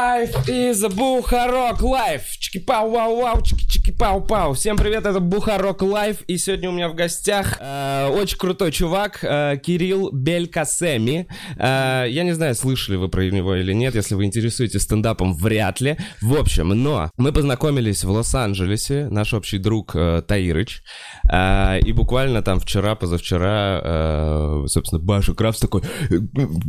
Life is a Бухарок Life. Чики-пау-вау-вау, чики-чики-пау-пау. Всем привет, это Бухарок Life. И сегодня у меня в гостях очень крутой чувак, Карим Белькасеми. Я не знаю, слышали вы про него или нет. Если вы интересуетесь стендапом, вряд ли. В общем, но мы познакомились в Лос-Анджелесе. Наш общий друг Таирыч. И буквально там вчера-позавчера, собственно, Баша Крафт такой...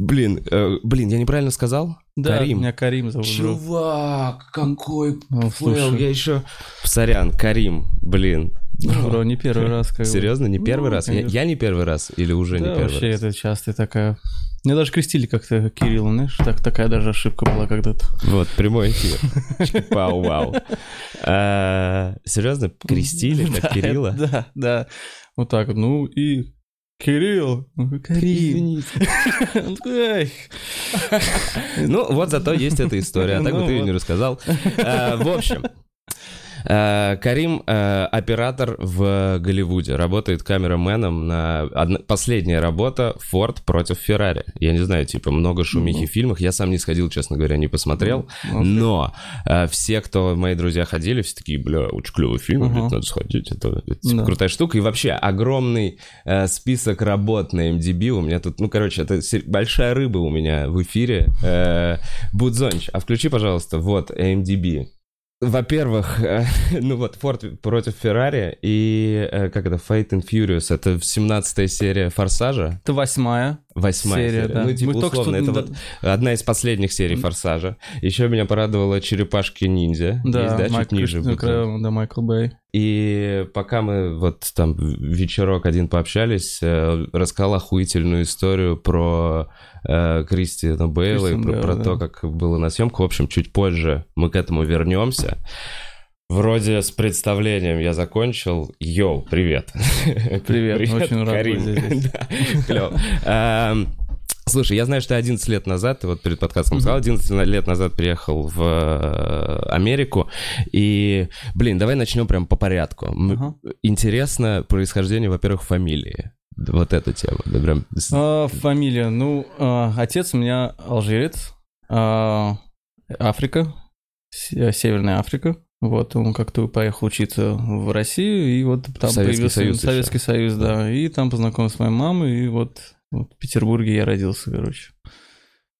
Блин, я неправильно сказал? Да, Карим. Меня Карим зовут. Чувак, какой флэш. Я еще... Сорян, Карим, блин. Бро, не первый раз. Серьезно, не первый раз? Я не первый раз или уже не первый раз? Да, вообще это часто такая... Мне даже крестили как-то Кирилл, знаешь, такая даже ошибка была когда-то. Вот, прямой эфир. Пау-вау. Серьезно, крестили как Кирилла? Да. Вот так, ну и... Кирилл, Карим. Ну, вот зато есть эта история, а так бы ты ее не рассказал. В общем, Карим оператор в Голливуде, работает камераменом на... Последняя работа — «Форд против Феррари». Я не знаю, типа, много шумихи в фильмах. Я сам не сходил, честно говоря, не посмотрел. Но все, кто... Мои друзья ходили, все такие, бля, очень клевый фильм, надо сходить. Это крутая штука. И вообще огромный список работ на MDB. У меня тут, ну, короче, это большая рыба у меня в эфире. Будзонч, а включи, пожалуйста, вот, MDB. Во-первых, ну вот, «Форд против Феррари» и, как это, «Fast and Furious», это 17-я серия «Форсажа». Это 8-я. 8-я серия, да. Ну, типа, мы условно, это вот одна из последних серий «Форсажа». Еще меня порадовало «Черепашки-ниндзя». Да, есть, да, чуть ниже. Да, Майкл Бэй. И пока мы вот там вечерок один пообщались, рассказал охуительную историю про Кристиана Бэйла и про то, как было на съемках. В общем, чуть позже мы к этому вернемся. Вроде с представлением я закончил. Йоу, привет. Привет, очень рад быть здесь. Клево. Слушай, я знаю, что 11 лет назад, ты вот перед подкастом сказал, 11 лет назад приехал в Америку, и, блин, давай начнем прям по порядку. Интересно происхождение, во-первых, фамилии. Вот эту тему. Прям... Фамилия, ну, отец у меня алжирец, Африка, Северная Африка. Вот, он как-то поехал учиться в Россию, и вот там Советский Союз, да, и там познакомился с моей мамой, и вот в Петербурге я родился, короче.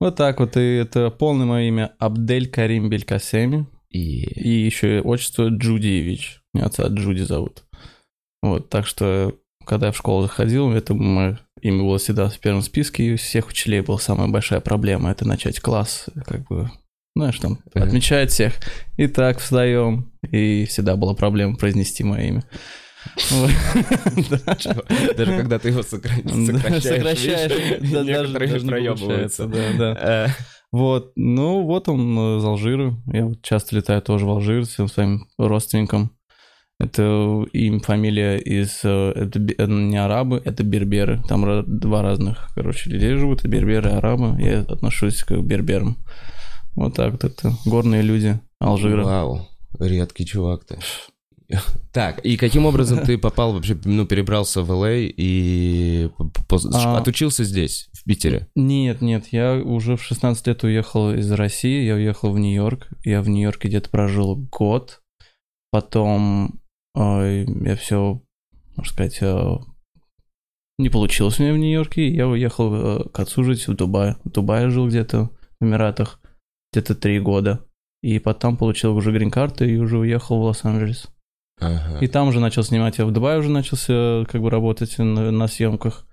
Вот так вот, и это полное мое имя Абдель Карим Белкасеми, и еще отчество Джудиевич, меня отца Джуди зовут. Вот, так что, когда я в школу заходил, это мое имя было всегда в первом списке, и у всех учителей была самая большая проблема, это начать класс, как бы... Знаешь, там отмечает всех. И так встаем. И всегда была проблема произнести мое имя. Даже когда ты его сокращаешь, некоторые проебываются. Вот, ну вот он из Алжира. Я часто летаю тоже в Алжир с своим родственником. Это им фамилия из... Это не арабы, это берберы. Там два разных, короче, людей живут. Берберы и арабы. Я отношусь к берберам. Вот так вот это. Горные люди Алжира. Вау, редкий чувак ты. Так, и каким образом ты попал вообще, ну, перебрался в Л.А. и отучился здесь, в Питере? Нет, я уже в 16 лет уехал из России, я уехал в Нью-Йорк. Я в Нью-Йорке где-то прожил год. Потом я все, можно сказать, не получилось у меня в Нью-Йорке. Я уехал к отцу жить в Дубае. В Дубае жил где-то, в Эмиратах. Где-то 3 года. И потом получил уже грин-карту и уже уехал в Лос-Анджелес. Ага. И там уже начал снимать. Я в Дубае уже начался как бы работать на съемках.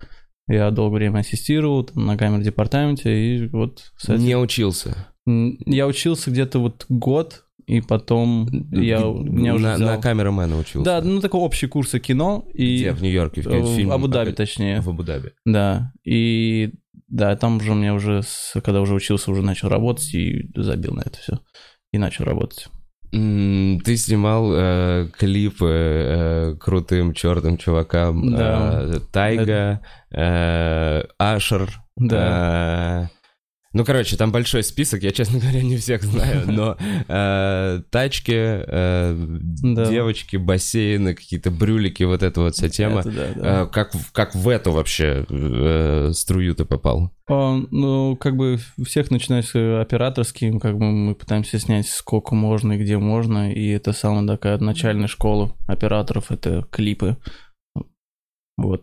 Я долгое время ассистировал там, на камер-департаменте. И вот, кстати, не учился? Я учился где-то вот год. И потом я уже взял... На камерамена учился? Да, ну такой общий курс кино. И... Где? В Нью-Йорке? В Абу-Даби, точнее. В Абу-Даби. Да. И... Да, там уже мне уже, когда уже учился, уже начал работать и забил на это все. И начал работать. Ты снимал клипы крутым черным чувакам. Да. Тайга, Ашер. Да. Ну, короче, там большой список, я, честно говоря, не всех знаю, но тачки, девочки, бассейны, какие-то брюлики, вот эта вот вся тема. Это, да. Как в эту вообще струю ты попал? Ну, как бы всех начинается операторским, как бы мы пытаемся снять сколько можно и где можно, и это самая такая начальная школа операторов, это клипы. Вот,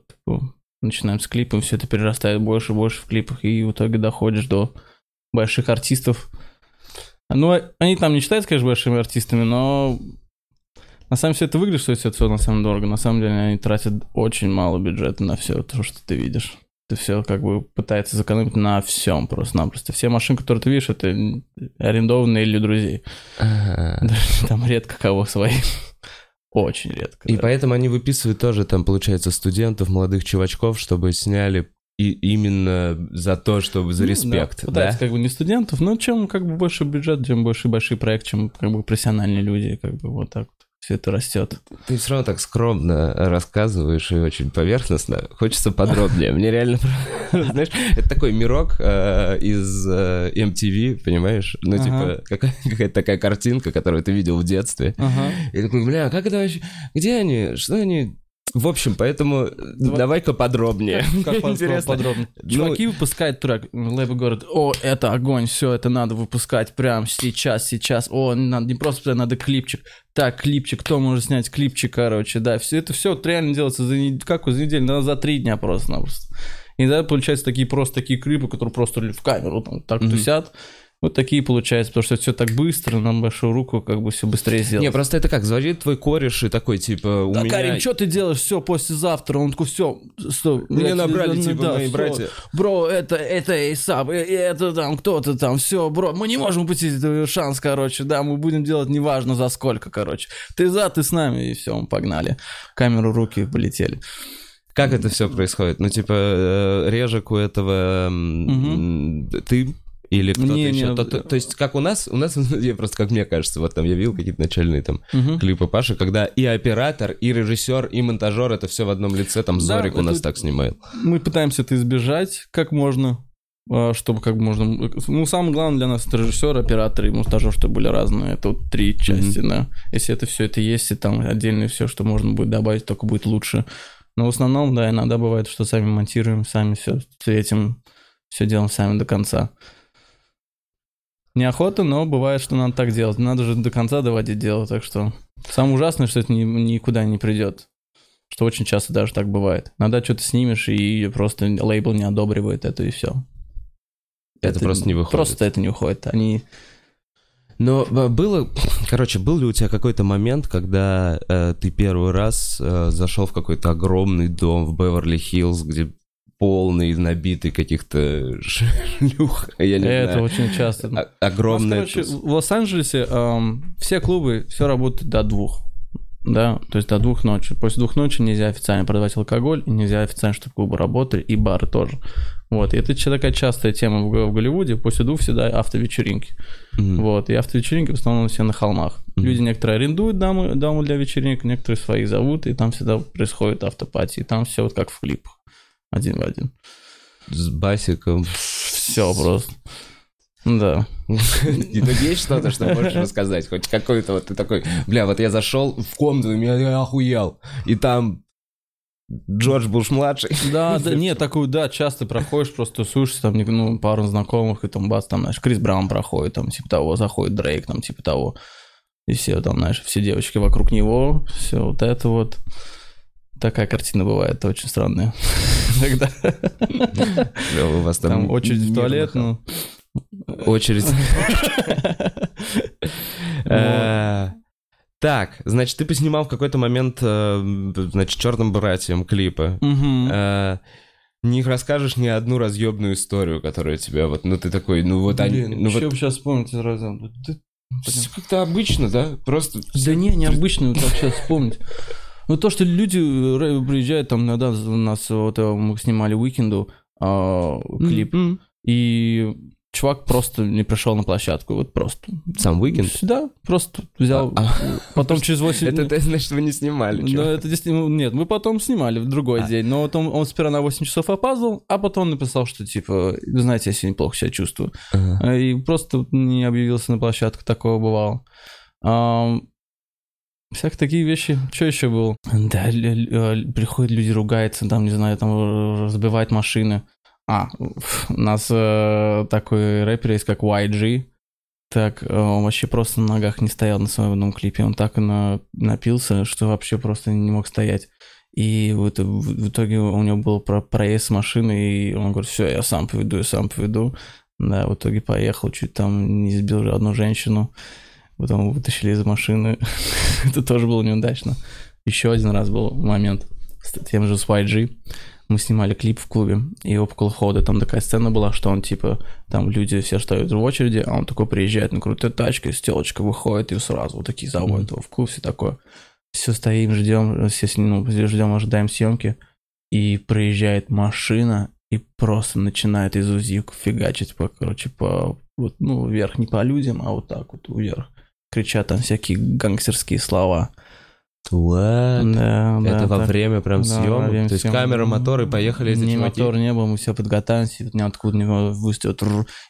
начинаем с клипом, все это перерастает больше и больше в клипах, и в итоге доходишь до больших артистов. Ну, они там не считаются, конечно, большими артистами, но на самом деле все это выглядит, что это все на самом дорого. На самом деле они тратят очень мало бюджета на все то, что ты видишь. Ты все как бы пытается сэкономить на всем просто-напросто. Все машины, которые ты видишь, это арендованные или друзей. Даже там редко кого свои. Очень редко. И да. Поэтому они выписывают тоже там, получается, студентов, молодых чувачков, чтобы сняли и именно за то, чтобы за респект. Ну, да, пытаются, как бы не студентов, но чем как бы больше бюджет, чем больше большой проект, чем как бы профессиональные люди, как бы вот так вот все это растет. Ты все равно так скромно рассказываешь и очень поверхностно. Хочется подробнее. Мне реально, знаешь, это такой мирок из MTV, понимаешь? Ну, типа, какая-то такая картинка, которую ты видел в детстве. И такой, бля, как это вообще? Где они? Что они? В общем, поэтому давай-ка подробнее. Как интересно. Подробнее. Чуваки выпускают трек. Лейбл говорит, о, это огонь, все, это надо выпускать прямо сейчас. О, надо, не просто, надо клипчик. Так, клипчик, кто может снять клипчик, короче, да. Все это все реально делается за неделю, да, за 3 дня просто-напросто. И да, получаются такие клипы, которые просто в камеру там, так тусят. Вот такие получается, потому что все так быстро, нам большую руку как бы все быстрее сделать. Не, просто это как, звонит твой кореш и такой, типа, да, меня... Карим, что ты делаешь? Все, послезавтра. Он такой, все, стоп. Меня набрали, типа, да, мои братья. Бро, это ASAP, это там кто-то там, все, бро, мы не можем упустить шанс, короче, да, мы будем делать неважно за сколько, короче. Ты за, ты с нами, и все, мы погнали. Камеру, руки полетели. Как это все происходит? Ну, типа, режек у этого... Ты... Или кто-то еще. То есть, как у нас, я просто, как мне кажется, вот там я видел какие-то начальные там клипы Паши, когда и оператор, и режиссер, и монтажер, это все в одном лице, там Зорик у нас так снимает. Мы пытаемся это избежать как можно, чтобы как можно... Ну, самое главное для нас это режиссер, оператор и монтажер, чтобы были разные. Это вот 3 части, да. Если это все это есть, и там отдельное все, что можно будет добавить, только будет лучше. Но в основном, да, иногда бывает, что сами монтируем, сами все цветим, все делаем сами до конца. Неохота, но бывает, что надо так делать. Надо же до конца доводить дело, так что... Самое ужасное, что это никуда не придет. Что очень часто даже так бывает. Иногда что-то снимешь, и просто лейбл не одобривает это, и все. Это просто не выходит. Просто это не уходит. Они... Но был ли у тебя какой-то момент, когда ты первый раз зашел в какой-то огромный дом в Беверли-Хиллз, где... полный, набитый каких-то шлюх, я не знаю. Это очень часто. Огромное. Короче, в Лос-Анджелесе все клубы, все работают до 2. Да, то есть до 2 ночи. После 2 ночи нельзя официально продавать алкоголь, и нельзя официально, чтобы клубы работали, и бары тоже. Вот, и это такая частая тема в Голливуде. После 2 всегда автовечеринки. Вот, и автовечеринки в основном все на холмах. Люди некоторые арендуют даму для вечеринок, некоторые своих зовут, и там всегда происходит автопати, и там все вот как в клипах. 1 в 1. С басиком. Все просто. Да. Есть что-то, что можешь рассказать? Хоть какой-то вот ты такой, бля, вот я зашел в комнату, и меня охуел. И там Джордж Буш-младший. Да, нет, такую, да, часто проходишь, просто тусуешься, там, ну, пару знакомых, и там, бац, там, знаешь, Крис Браун проходит, там, типа того, заходит Дрейк, там, типа того. И все, там, знаешь, все девочки вокруг него, все вот это вот. Такая картина бывает, очень странная. Тогда. У вас там очередь в туалет, ну... Очередь. Так, значит, ты поснимал в какой-то момент, значит, «Чёрным братьям» клипы. Не расскажешь ни одну разъёбную историю, которая тебя вот... Ну, ты такой, ну вот они... Блин, ещё бы сейчас вспомнить сразу. Как-то обычно, да? Просто... Да не, необычно, вот так сейчас вспомнить. Ну, то, что люди приезжают, там, иногда у нас, вот, мы снимали «Уикенду» клип, и чувак просто не пришел на площадку. Вот просто. Сам Уикенд? Да, просто взял. Потом через 8 дней... Это значит, вы не снимали. Нет, мы потом снимали в другой день. Но потом он сперва на 8 часов опаздывал, а потом написал, что типа, знаете, я сегодня плохо себя чувствую. И просто не объявился на площадку. Такого бывало. Всякие такие вещи. Что еще было? Да, приходят люди, ругаются, там, не знаю, там разбивают машины. У нас такой рэпер есть, как YG. Так, он вообще просто на ногах не стоял на своем одном клипе. Он так напился, что вообще просто не мог стоять. И вот в итоге у него был проезд с машины, и он говорит, все, я сам поведу, Да, в итоге поехал, чуть там не сбил одну женщину. Потом его вытащили из машины. Это тоже было неудачно. Еще один раз был момент с тем же с YG. Мы снимали клип в клубе, и около хода там такая сцена была, что он типа, там люди все стоят в очереди, а он такой приезжает на крутой тачке, с телочкой выходит, и сразу вот такие заводят его в клуб, все такое. Все стоим, ждем, все ждем, ожидаем съемки, и проезжает машина, и просто начинает из УЗИ фигачить по вверх, не по людям, а вот так вот вверх. Кричат там всякие гангстерские слова. Да, это время прям съемок? То есть камера, моторы, поехали эти чуваки? Мотор не было, мы все подготовились, ниоткуда не выстрелят.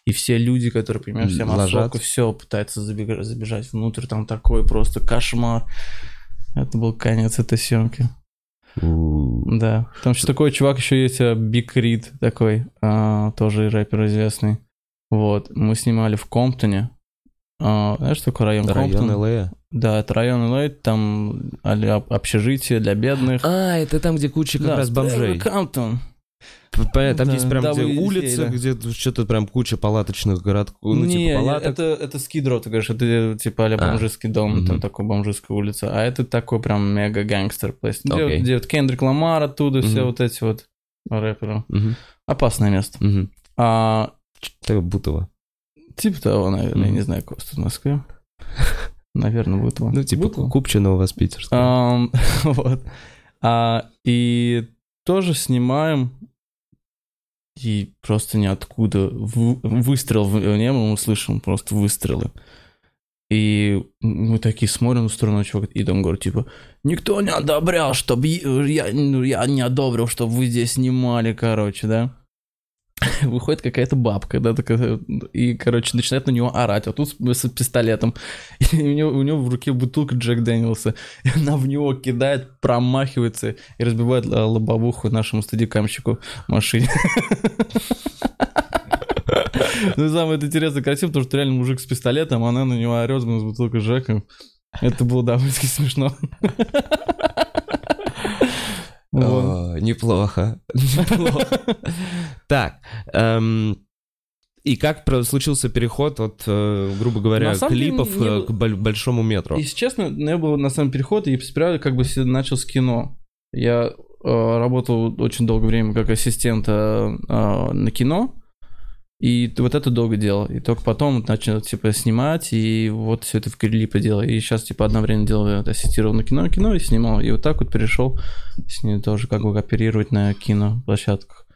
И все люди, которые, понимаешь, вся массовка, все пытаются забежать внутрь. Там такой просто кошмар. Это был конец этой съемки. Да. Там еще такой чувак, еще есть Биг Рид такой, тоже рэпер известный. Вот. Мы снимали в Комптоне. Знаешь, что такое район Комптон? Район Л.А. Да, это район Л.А., там общежитие для бедных. Это там, где куча как раз бомжей. Комптон. Понятно, там есть прям где улица, где что-то прям куча палаточных городков. Это Скидро, ты говоришь, это типа а-ля бомжистский дом, там такой бомжистская улица. А это такой прям мега-гангстер плейс. Где вот Кендрик Ламар оттуда, все вот эти вот рэперы. Опасное место. Такое Бутово. Типа того, наверное, я не знаю, Костя в Москве. Наверное, Бутово. Купчино у вас питерское. Вот. И тоже снимаем, и просто ниоткуда выстрел в небо, мы слышим просто выстрелы. И мы такие смотрим в сторону чувака, и там говорит, типа, никто не одобрял, чтобы я не одобрил, чтобы вы здесь снимали, короче, да? Выходит какая-то бабка, да, такая, и, короче, начинает на него орать, а тут с пистолетом, и у него в руке бутылка Джек Дэниелса, и она в него кидает, промахивается и разбивает лобовуху нашему стадикамщику в машине. Ну, самое интересное, красиво, потому что реально мужик с пистолетом, она на него орёт с бутылкой Джека. Это было довольно-таки смешно. Неплохо. Так, и как случился переход от, грубо говоря, клипов к большому метру? Если честно, не было на самом переходе, и сперва как бы начал с кино. Я работал очень долгое время как ассистент на кино, и вот это долго делал. И только потом начал, типа, снимать, и вот все это в клипы делал. И сейчас, типа, одновременно делал, ассистировал на кино и снимал. И вот так вот перешел с ним тоже как бы оперировать на киноплощадках.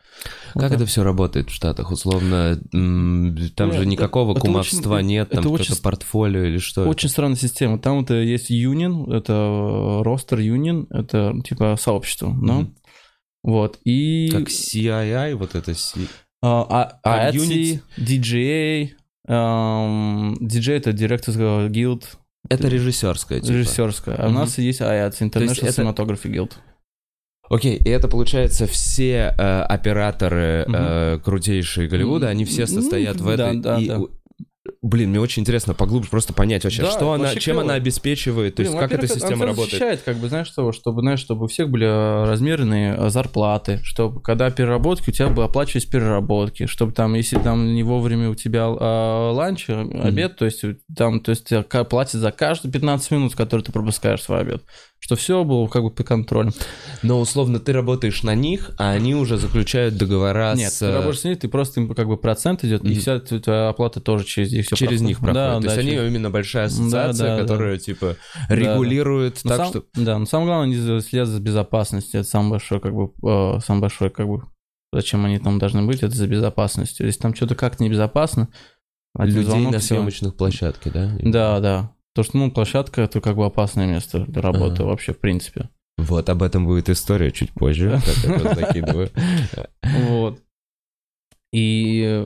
Как это все работает в Штатах? Условно, там же никакого кумовства нет, там что-то портфолио или что? Очень странная система. Там вот есть Union, это ростер Union, это типа сообщество, да? Вот, и... Как CII, вот это... IATSE, DGA, DGA это Directors Guild. Это режиссерская, типа. Режиссерская. А у нас есть IATSE, International Cinematography Guild. Окей, и это, получается, все операторы крутейшие Голливуда, они все состоят в этом. Да. Блин, мне очень интересно поглубже просто понять вообще, чем она обеспечивает, то есть как эта система работает. Она защищает, как бы, чтобы у всех были размеренные зарплаты, чтобы когда переработки, у тебя бы оплачивались переработки, чтобы там, если там не вовремя у тебя ланч, обед, то есть там, тебя платят за каждые 15 минут, которые ты пропускаешь свой обед. Что все было как бы под контролем. Но, условно, ты работаешь на них, а они уже заключают договора с... Нет, ты работаешь с ними, ты просто им как бы процент идет, и вся твоя оплата тоже через них. Через них проходит. Да, То есть они именно большая ассоциация, которая типа регулирует так, что... Да, но самое главное, они следят за безопасностью. Это самое большое, как бы, Зачем они там должны быть? Это за безопасностью. Если там что-то как-то небезопасно... От людей на съемочных площадке, да? Да, да. То, что, ну, площадка — это как бы опасное место для работы вообще, в принципе. Вот, об этом будет история чуть позже. Вот. И...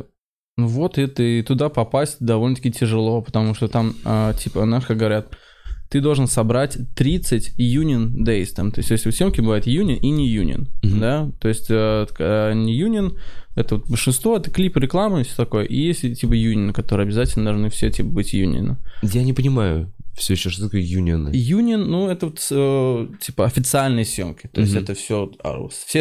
Ну вот, и туда попасть довольно-таки тяжело, потому что там, типа, анархо говорят, ты должен собрать 30 union days. Там, то есть у съемки бывает union и не union, да? То есть не union, это вот большинство, это клип, реклама и все такое. И есть, типа, union, которые обязательно должны все, типа, быть union. Я не понимаю все еще, что такое union. Union, ну, это вот, типа, официальные съемки. То есть это все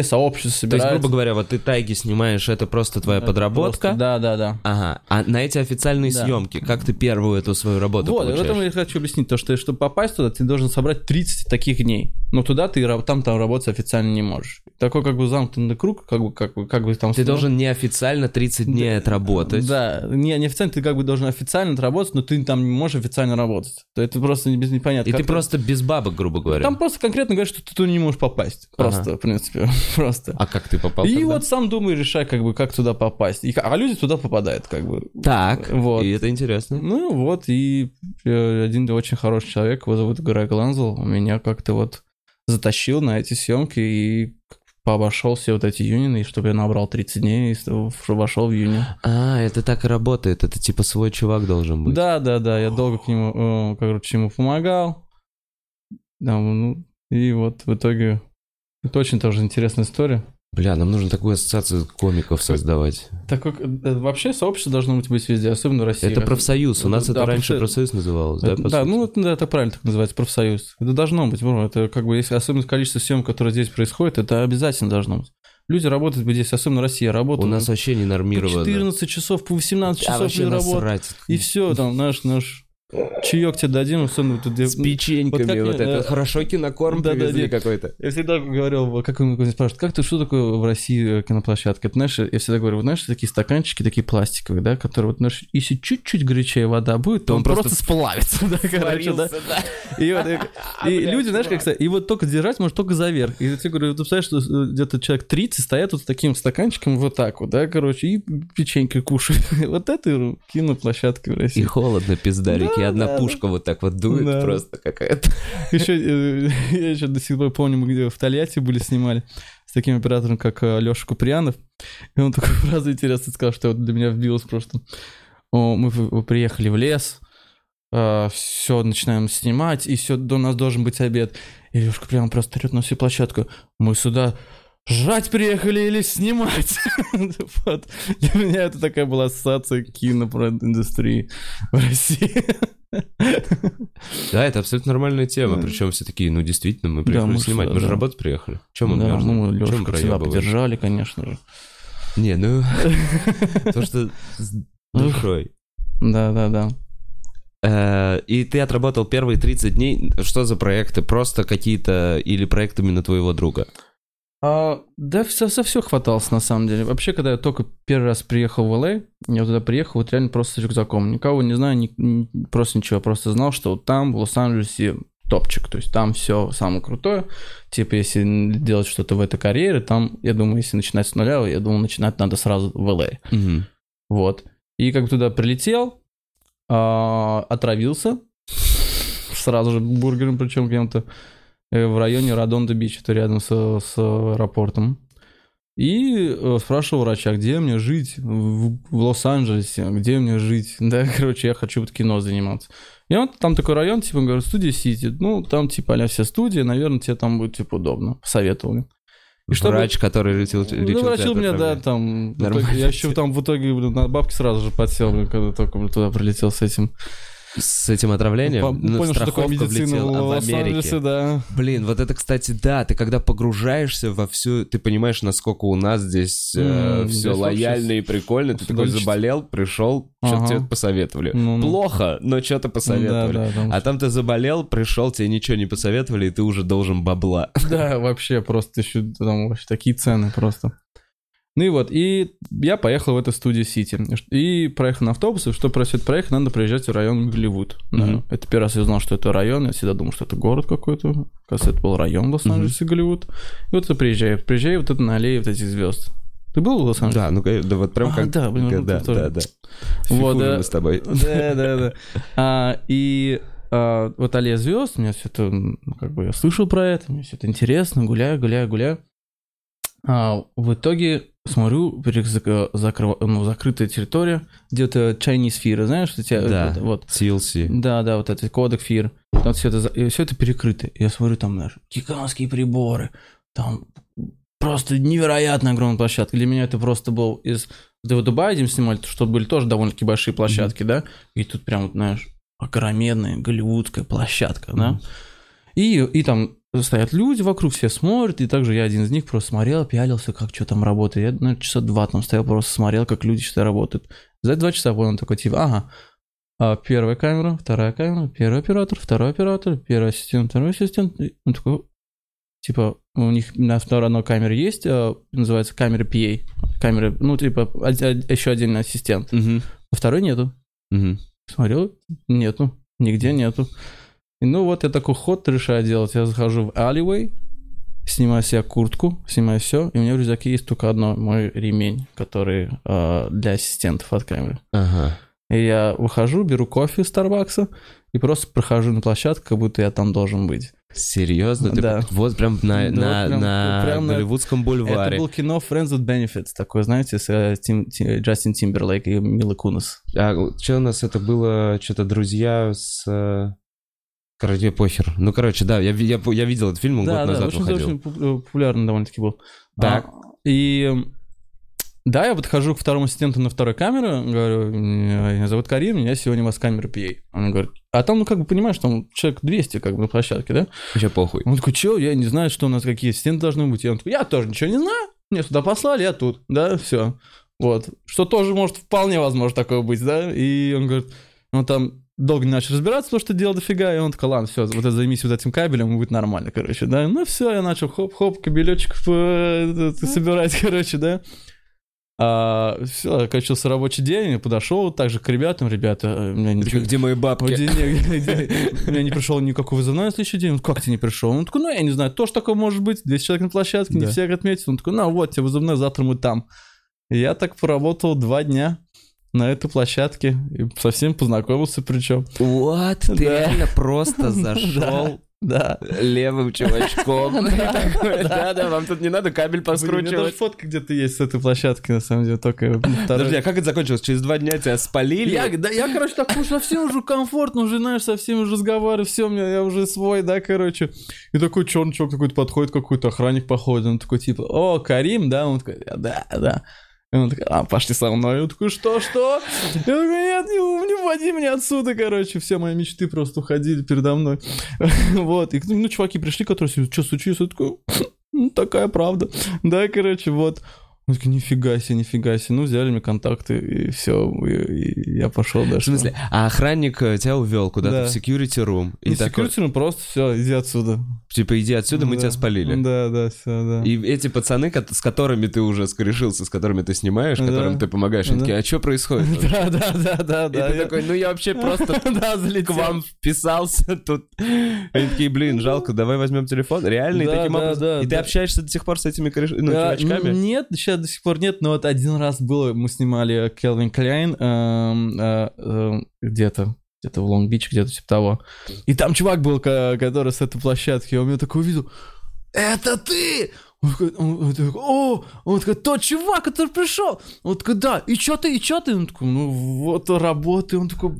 сообщества собираются. То есть, грубо говоря, вот ты Тайги снимаешь, это просто твоя подработка. Просто, да, да, да. Ага. А на эти официальные съемки, как ты первую эту свою работу получаешь? Вот, в этом я хочу объяснить. То, что чтобы попасть туда, ты должен собрать 30 таких дней. Но туда ты там работать официально не можешь. Такой как бы замкнутый круг, как бы там... Ты должен неофициально 30 дней отработать. Да, неофициально, ты как бы должен официально отработать, но ты там не можешь официально работать. Это просто непонятно. И ты просто без бабок, грубо говоря. Там просто конкретно говорят, что ты туда не можешь попасть. Просто, в принципе, просто. А как ты попал И тогда? Вот сам думай, решай, как бы, как туда попасть. А люди туда попадают, как бы. Так, вот. И это интересно. Ну вот, и один очень хороший человек, его зовут Грег Ланзел, меня как-то вот затащил на эти съемки и... пообошел все вот эти юнины, и чтобы я набрал 30 дней, и вошел в юнин. А, это так и работает, это типа свой чувак должен быть. Да, я долго к нему, короче, ему помогал. И вот в итоге, это очень тоже интересная история. Бля, нам нужно такую ассоциацию комиков создавать. Так вообще сообщество должно быть везде, особенно в России. Это профсоюз, у нас это раньше профсоюз называлось, да? Да, ну это правильно так называется, профсоюз. Это должно быть, это как бы, если особенно количество съемок, которое здесь происходит, это обязательно должно быть. Люди работают здесь, особенно Россия работает. У нас вообще не нормировано. По 14 часов, по 18 часов не работают. И все, там наш... Чаек тебе дадим, особенно тут... С печеньками, вот это хорошо кинокорм привезли какой-то. Я всегда говорил, как он спрашивает, что такое в России киноплощадка? Это, знаешь, я всегда говорю, знаешь, такие стаканчики, такие пластиковые, да, которые, вот, знаешь, если чуть-чуть горячая вода будет, то он просто сплавится, да, короче, да. И люди, знаешь, как сказать, его только держать может только за верх. И я тебе говорю, ты представляешь, что где-то человек 30 стоят вот с таким стаканчиком вот так вот, да, короче, и печеньки кушают. Вот это киноплощадка в России. И холодно, пиздарики. И одна пушка вот так вот дует просто какая-то. Я еще до сих пор помню, мы где в Тольятти снимали с таким оператором, как Леша Куприянов. И он такую фразу интересную сказал, что для меня вбилось просто. Мы приехали в лес, все, начинаем снимать, и все, у нас должен быть обед. И Леша Куприянов просто орёт на всю площадку. Мы сюда... Жрать приехали или снимать? Вот. Для меня это такая была ассоциация кинопроиндустрии в России. Да, это абсолютно нормальная тема. Причем все такие, действительно, мы приехали снимать. Мы же работать приехали. Чем мы Лёшку всегда поддержали, конечно же. Не, то, что с душой. Да. И ты отработал первые 30 дней. Что за проекты? Просто какие-то или проекты именно твоего друга? Да, за все хватался, на самом деле. Вообще, когда я только первый раз приехал в Л.А., я туда приехал вот реально просто с рюкзаком. Никого не знаю, просто ничего. Я просто знал, что вот там, в Лос-Анджелесе, топчик. То есть там все самое крутое. Типа, если делать что-то в этой карьере, там, я думаю, если начинать с нуля, я думаю, начинать надо сразу в Л.А. Угу. Вот. И как бы туда прилетел, отравился. Сразу же бургером, причем кем-то. В районе Редондо-Бич, это рядом с аэропортом. И спрашивал врача, где мне жить в Лос-Анджелесе, где мне жить. Да, короче, я хочу вот кино заниматься. И вот там такой район, типа, говорит, студия Сити. Ну, там, типа, а-ля все студии, наверное, тебе там будет, типа, удобно. Посоветовали. И врач, который лечил врачил меня, да, там. Я еще там в итоге на бабки сразу же подсел, когда только туда прилетел с этим. С этим отравлением? Понял, что такое медицина в Лос-Анджелесе, да. Блин, вот это, кстати, да, ты когда погружаешься во всю, ты понимаешь, насколько у нас здесь все лояльно и прикольно. Ты такой заболел, пришел, что-то тебе посоветовали. Плохо, но что-то посоветовали. А там ты заболел, пришел, тебе ничего не посоветовали, и ты уже должен бабла. Да, вообще просто еще там такие цены просто. Ну и вот, и я поехал в эту студию Сити. И проехал на автобусе, что просит проехать, надо приезжать в район Голливуд. Mm-hmm. Это первый раз я узнал, что это район, я всегда думал, что это город какой-то. Кажется, это был район в Лос-Анджелесе, Голливуд. И вот я приезжаю, вот это на аллее вот этих звезд. Ты был в Лос-Анджелесе? Да, ну да, вот прям как... Да, блин, да, да, да. Фигурим мы с тобой. Да, да, да. Вот «Аллея звезд», у меня все это, как бы я слышал про это, мне все это интересно, гуляю. В итоге смотрю, закрытая территория, где-то Chinese Fear, знаешь, у тебя... Да, вот, TLC. Да, вот этот кодек Fear. Вот все это перекрыто. Я смотрю, там, знаешь, гигантские приборы, там... Просто невероятно огромная площадка. Для меня это просто был из... Да, в Дубае, где мы снимали, что были тоже довольно-таки большие площадки, да? И тут прям, знаешь, огроменная голливудская площадка, да? И там стоят люди вокруг, все смотрят, и также я один из них просто смотрел, пялился, как что там работает. Я, наверное, часа два там стоял, просто смотрел, как люди что-то работают. За 2 часа понял такой, типа, первая камера, вторая камера, первый оператор, второй оператор, первый ассистент, второй ассистент. И он такой... Типа, у них на второй одной камере есть, называется камера PA. Камера, ну, типа, еще отдельный ассистент. А второй нету. Смотрел, нету. Нигде нету. И, ну, вот я такой ход решаю делать. Я захожу в alleyway, снимаю себе куртку, снимаю все. И у меня в рюкзаке есть только одно, мой ремень, который для ассистентов от камеры. И я выхожу, беру кофе из Starbucks и просто прохожу на площадку, как будто я там должен быть. Серьезно? Да. Ты вот прям на голливудском бульваре. Это было кино Friends with Benefits, такое, знаете, с Джастин Тимберлейк и Мила Кунис. А что у нас это было? Что-то «Друзья» с... Короче, похер. Ну, короче, да, я видел этот фильм, он год назад выходил. Да, очень популярный довольно-таки был. Так. Да, я подхожу к второму ассистенту на второй камере, говорю, меня зовут Карим, у меня сегодня у вас камера PA. Он говорит, а там, ну, как бы, понимаешь, там человек 200, как бы, на площадке, да? Вообще похуй. Он такой, чё, я не знаю, что у нас, какие ассистенты должны быть. Я такой, я тоже ничего не знаю, меня сюда послали, я тут, да, все. Вот, что тоже может, вполне возможно такое быть, да? И он говорит, ну, там, долго не начал разбираться, потому что дело дофига, и он такой, ладно, все, вот это займись вот этим кабелем, и будет нормально, короче, да? Ну, все, я начал хоп-хоп, кабелечек собирать, короче, да? Все, кончился рабочий день, я подошел также к ребятам, ребята, у меня где мои бабки? У меня не пришел никакого вызова на следующий день. Он как ты не пришел? Он такой, ну я не знаю, тоже такое может быть, 200 человек на площадке, не всех отметил. Он такой, ну вот, тебе вызовной, завтра мы там. И я так поработал 2 дня на этой площадке, и совсем познакомился причем. Вот, ты реально просто зашел. Да. Левым чувачком. Да, вам тут не надо кабель поскручивать. У меня даже фотка где-то есть с этой площадки, на самом деле, только... Подожди, а как это закончилось? Через 2 дня тебя спалили? Я, короче, так уж совсем уже комфортно, уже, знаешь, совсем уже разговариваю, все, я уже свой, да, короче. И такой черный чувак какой-то подходит, какой-то охранник походит, он такой, типа, о, Карим, да? Он такой, да. И он такой, пошли со мной. И он такой, что? Я такой, нет, не уводи меня отсюда, короче. Все мои мечты просто уходили передо мной. Вот. И, ну, чуваки пришли, которые сидят, что случилось? Я такой, ну, такая правда. Да, короче, вот. Он такой, нифига себе. Ну, взяли мне контакты, и все, и я пошел дальше. В смысле? А охранник тебя увел куда-то в security room? И не такой... security room, просто все, иди отсюда. Типа, иди отсюда, мы тебя спалили. Да, все, да. И эти пацаны, с которыми ты уже скорешился, с которыми ты снимаешь, которым ты помогаешь, они такие, а что происходит? Да. И ты такой, ну, я вообще просто к вам вписался тут. Они такие, блин, жалко, давай возьмем телефон. Реально? И ты общаешься до сих пор с этими чувачками? Нет, сейчас до сих пор нет, но вот один раз было, мы снимали Кельвин Кляйн где-то в Лонг-Бич, где-то типа того. И там чувак был, который с этой площадки, он меня такой увидел. Это ты! Он такой, о! Он такой, тот чувак, который пришел! Он такой, да, и чё ты? Он такой, ну вот работай. Он такой,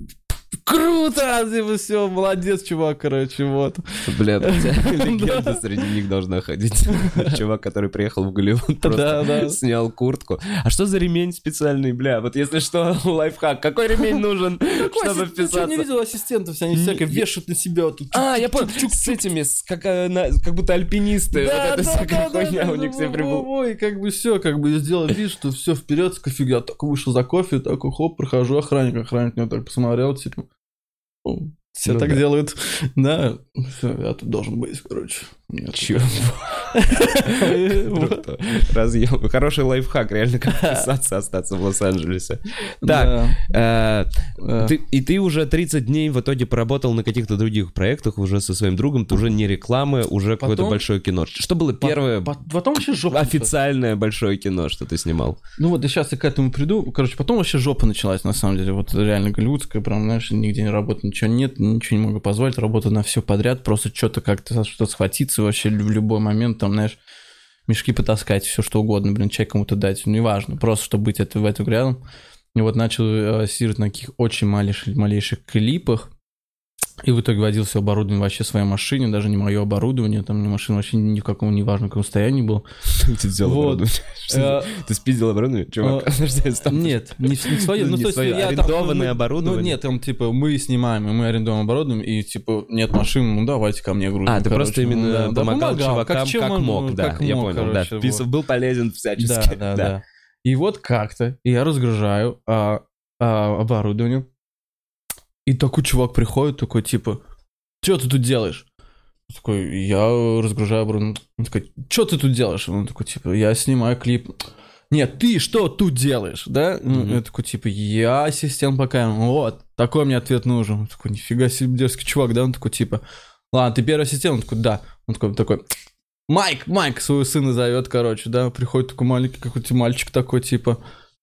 круто! Типа, все, молодец, чувак, короче, вот. Бля, легенда среди них должна ходить. Чувак, который приехал в Голливуд, просто снял куртку. А что за ремень специальный, бля? Вот если что, лайфхак. Какой ремень нужен, чтобы вписаться? Я не видел ассистентов, они всякие вешают на себя. Я понял, с этими, как будто альпинисты. Вот эта всякая хуйня у них все прибыла. Ой, как бы все, как бы сделал вид, что все вперед, с кофе. Я только вышел за кофе, такой хоп, прохожу, охранник меня так посмотрел, типа. Все так делают. Да, я тут должен быть, короче. Чего? Разъем. Хороший лайфхак, реально, как писаться, остаться в Лос-Анджелесе. Так, и ты уже 30 дней в итоге поработал на каких-то других проектах уже со своим другом, ты уже не рекламы, уже какое-то большое кино. Что было первое официальное большое кино, что ты снимал? Ну вот, я сейчас я к этому приду. Короче, потом вообще жопа началась, на самом деле. Вот реально голливудская, прям, знаешь, нигде не работает, ничего нет, ничего не могу позволить, работа на все подряд, просто что-то как-то что-то схватиться вообще в любой момент, там, знаешь, мешки потаскать, все что угодно, блин, чай кому-то дать, неважно, просто чтобы быть в этом рядом. И вот начал сидеть на таких очень малейших клипах, и в итоге водил все оборудование вообще в своей машине, даже не мое оборудование, там машина вообще ни в каком, неважно, в каком состоянии была. Ты взял оборудование? Ты спиздил оборудование? Чувак, нет, не свое, ну то есть... Арендованное оборудование? Ну нет, там типа мы снимаем, мы арендуем оборудование, и типа нет машин, ну давайте ко мне грузим. А, ты просто именно помогал чувакам как мог, да, я понял, да. Был полезен всячески. Да. И вот как-то я разгружаю оборудование. И такой чувак приходит, такой, типа, что ты тут делаешь? Он такой, я разгружаю оборудование. Он такой, что ты тут делаешь? Он такой, типа, я снимаю клип. Нет, ты что тут делаешь, да? Mm-hmm. Я такой, типа, я ассистент по камерам. Вот, такой мне ответ нужен. Он такой, нифига себе, дерзкий чувак, да? Он такой, типа, ладно, ты первый ассистент? Он такой, да. Он такой, Майк, своего сына зовет, короче, да? Приходит такой маленький какой-то мальчик такой, типа...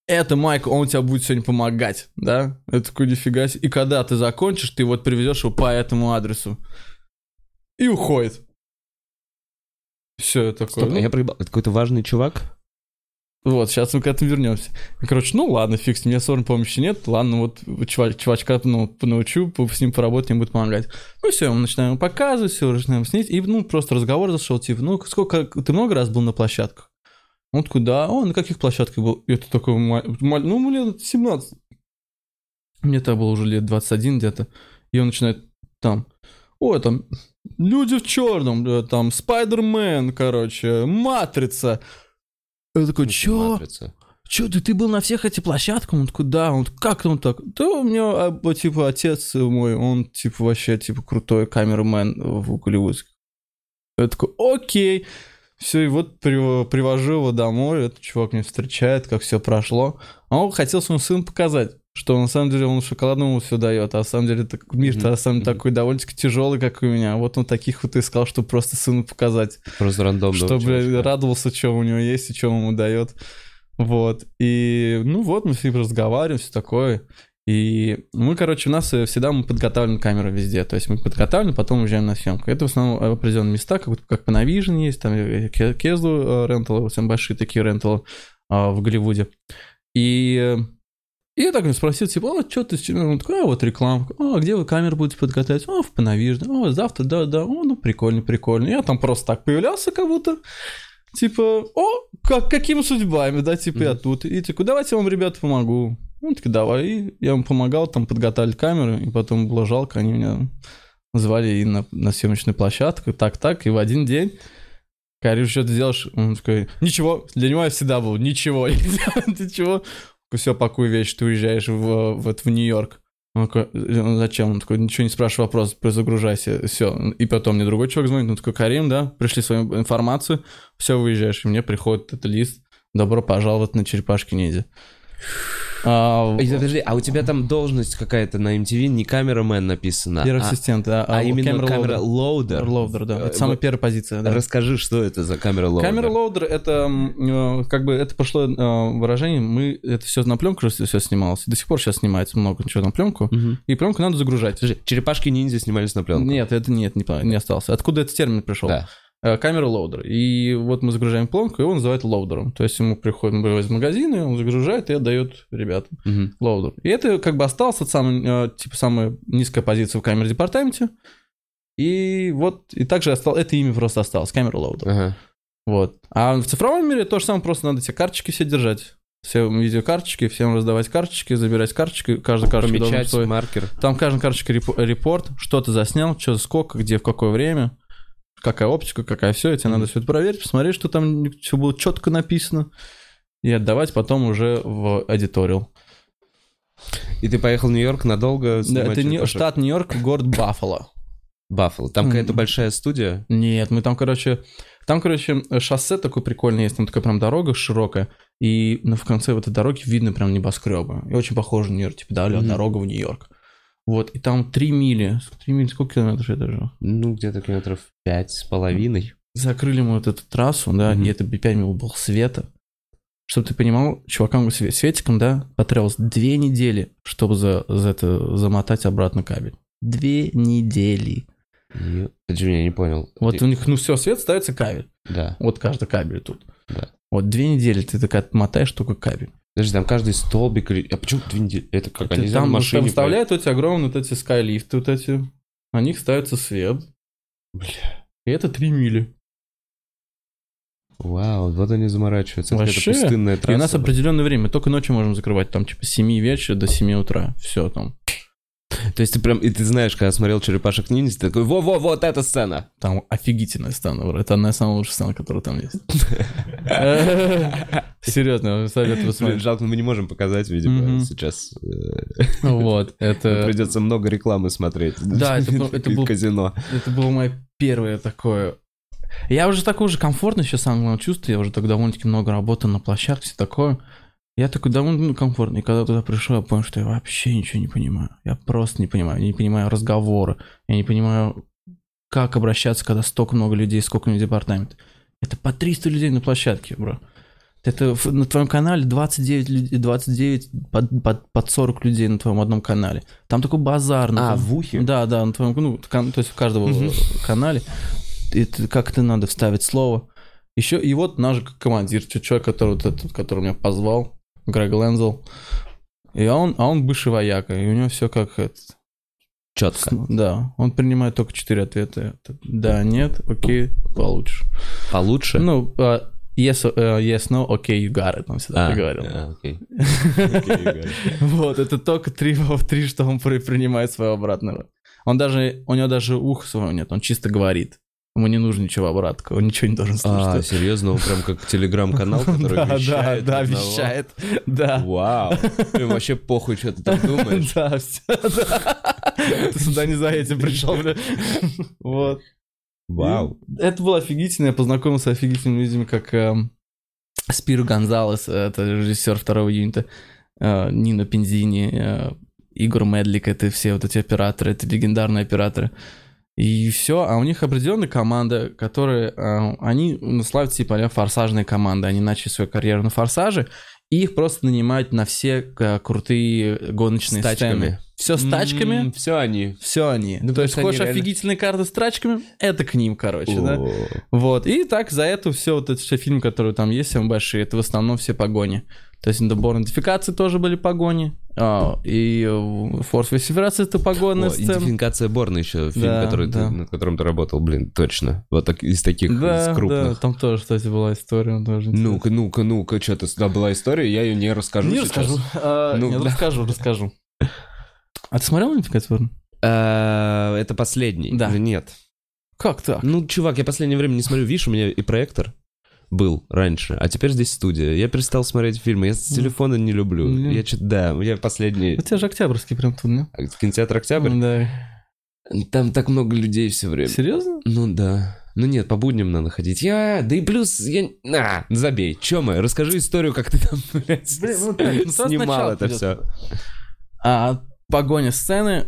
Это Майк, он тебе будет сегодня помогать, да? Это такой, нифига себе. И когда ты закончишь, ты вот привезешь его по этому адресу. И уходит. Все, я такой. Стоп, ну... я проебал. Это какой-то важный чувак? Вот, сейчас мы к этому вернемся. Короче, ну ладно, фиг с ним, у меня сорванной помощи нет. Ладно, вот чувачка научу, с ним поработать, мне будет помогать. Ну все, мы начинаем показывать, все, начинаем снять. И ну просто разговор зашел, типа, ну сколько, ты много раз был на площадках? Он такой, да, он на каких площадках был? Это такой, ну, лет 17. Мне тогда было уже лет 21 где-то. И он начинает там, ой, там, люди в черном, там, Спайдермен, короче, Матрица. Я такой, чё? Чё, ты был на всех этих площадках? Он такой, да. Он как он так? Да у меня, типа, отец мой, он, типа, вообще, типа, крутой камерамен в голливудских. Я такой, окей. Все, и вот привожу его домой, этот чувак меня встречает, как все прошло. А он хотел своему сыну показать, что на самом деле он шоколадному все дает, а на самом деле мир-то такой довольно-таки тяжелый, как у меня. Вот он таких вот искал, чтобы просто сыну показать. Просто рандомно. Чтобы радовался, что у него есть и что ему дает. Вот. И ну вот, мы с ним разговариваем, все такое. И мы, короче, у нас всегда мы подготавливаем камеру везде. То есть мы подготавливаем, потом уезжаем на съемку. Это в основном определенные места, как Панавижн есть, там Кезду ренталы, вот большие такие ренталы в Голливуде. И я так мне спросил, типа, а, что ты с чем? Он такой, а, вот рекламка. А, где вы камеру будете подготовить? А, в Панавижн. А, завтра, да. О, ну, прикольно, прикольно. Я там просто так появлялся как будто. Типа, о, какими судьбами, да, типа, я тут. И такой, давайте я вам, ребята, помогу. Ну, таки, давай. И я им помогал, там подготовили камеру, и потом было жалко, они меня звали и на съемочную площадку, так, и в один день. Карим, что ты делаешь? Он такой, ничего, для него я всегда был, ничего, ничего. Все, пакуй вещи, ты уезжаешь в Нью-Йорк. Он такой, зачем? Он такой, ничего не спрашивай вопрос, перезагружайся, все. И потом мне другой человек звонит, он такой, Карим, да, пришли свою информацию, все, уезжаешь. И мне приходит этот лист, добро пожаловать на Черепашки-ниндзя. Подожди, а у тебя там должность какая-то на MTV, не камерамен написана. Первый ассистент, а именно камера-лоудер. Лоудер, да. Это самая первая позиция. Да. Расскажи, что это за камера-лоудер. Камера-лоудер, это как бы, это пошло выражение, это все на пленку все снималось, до сих пор сейчас снимается много чего на пленку, и пленку надо загружать. Подожди, Черепашки-ниндзя снимались на пленку? Нет, это не осталось. Откуда этот термин пришел? Да. Камера лоудер. И вот мы загружаем пленку, и его называют лоудером. То есть ему приходим из магазина, он загружает и отдает ребятам лоудер. И это как бы осталось самая низкая позиция в камере департаменте. И вот, и также это имя просто осталось, камера лоудер. Ага. Вот. А в цифровом мире то же самое, просто надо тебе карточки все держать. Все видеокарточки, всем раздавать карточки, забирать карточки, каждая карточка должна свой маркер. Там каждая карточка репорт, что ты заснял, что сколько, где, в какое время. Какая оптика, какая все, и тебе надо все это проверить, посмотреть, что там все было четко написано, и отдавать потом уже в эдиториал. И ты поехал в Нью-Йорк надолго? Да, это штат Нью-Йорк, город Баффало. Баффало. Там какая-то большая студия? Нет, мы там, короче, Там, короче, шоссе такое прикольное есть, там такая прям дорога широкая, и в конце вот этой дороги видно прям небоскребы. И очень похоже на Нью-Йорк, типа, да, дорога в Нью-Йорк. Вот, и там 3 мили. 3 мили, сколько километров это же? Ну, где-то километров 5.5. Закрыли мы вот эту трассу, да, и это 5 мил был света. Чтобы ты понимал, чувакам светиком, да, потребовалось 2 недели, чтобы за это замотать обратно кабель. 2 недели. Подожди, я не понял. Вот у них, ну все, свет ставится кабель. Да. Вот каждый кабель тут. Да. Вот 2 недели ты так отмотаешь только кабель. Подожди, там каждый столбик... А почему 2 недели? Это как, они там, машине... Там вставляют эти огромные вот эти скайлифты вот эти. На них ставится свет. Бля. И это 3 мили. Вау, вот они заморачиваются. Вообще. Это пустынная трасса. И у нас определенное время. Мы только ночью можем закрывать. Там типа с 7 вечера до 7 утра. Все там. То есть ты прям, и ты знаешь, когда смотрел «Черепашек-ниндзя», ты такой, во-во-во, вот эта сцена. Там офигительная сцена, это одна из самых лучших сцен, которая там есть. Серьезно, советую посмотреть. Жалко, мы не можем показать, видимо, сейчас. Вот, это... Придется много рекламы смотреть. Да, это было казино. Это было мое первое такое... Я уже такой уже комфортно сейчас, самое главное, чувствую, я уже так довольно-таки много работал на площадке, все такое... Я такой довольно комфортный, и когда туда пришел, я понял, что я вообще ничего не понимаю. Я просто не понимаю. Я не понимаю разговоры. Я не понимаю, как обращаться, когда столько много людей, сколько у меня департамент. Это по 300 людей на площадке, бро. Это на твоем канале 29 под 40 людей на твоем одном канале. Там такой базар. На в ухе? Да, да, на твоем, ну, то есть в каждом канале. Это, как это надо вставить слово. Еще и вот наш командир, человек, который, вот этот, который меня позвал, Грег Лензел. И он бывший вояка, и у него все как это. Четко. Да, он принимает только 4 ответа. Да, нет, окей, получше. Получше? Ну, yes, no, okay, you got it, он всегда говорил. Okay. Вот, это только 3, что он принимает свое обратное. У него даже уха своего нет, он чисто говорит. Ему не нужно ничего обратного, он ничего не должен слушать. Серьезно? Он прям как телеграм-канал, который вещает? Да, вещает, да. Вау, прям вообще похуй, что ты там думаешь. Да, все, да. Ты сюда не за этим пришел, бля. Вот. Вау. Это было офигительно, я познакомился с офигительными людьми, как Спиро Гонзалес, это режиссер 2-го юнита, Нино Пензини, Игорь Медлик, это все вот эти операторы, это легендарные операторы. И все, а у них определенная команда, которые, они славят типа форсажные команды, они начали свою карьеру на «Форсаже», и их просто нанимают на все крутые гоночные сцены. Все с тачками. Все они. Ну, то есть, хочешь реально... офигительные карты с тачками, это к ним, короче, да. Вот, и так за это все, вот этот фильм, который там есть, самые большие, это в основном все погони. То есть, набор идентификации тоже были погони. И Форс Весиферация — это погоны. Идентификация Борна еще, фильм, да, который, да. Над которым ты работал, блин, точно. Вот так, из таких, да, из крупных. Да, там тоже, кстати, была история. Ну-ка, что-то сюда была история, я ее не расскажу сейчас. Расскажу. А ты смотрел «Идентификацию Борна»? Это последний? Да. Нет. Как так? Ну, чувак, я последнее время не смотрю. Видишь, у меня и проектор был раньше, а теперь здесь студия. Я перестал смотреть фильмы, я с телефона не люблю. Я что-то, я последний... У тебя же октябрьский прям тут, не? Кинотеатр «Октябрь»? Да. Там так много людей все время. Серьезно? Ну да. Ну нет, по будням надо ходить. Забей. Че мы? Расскажи историю, как ты там, снимал это все. Погоня сцены.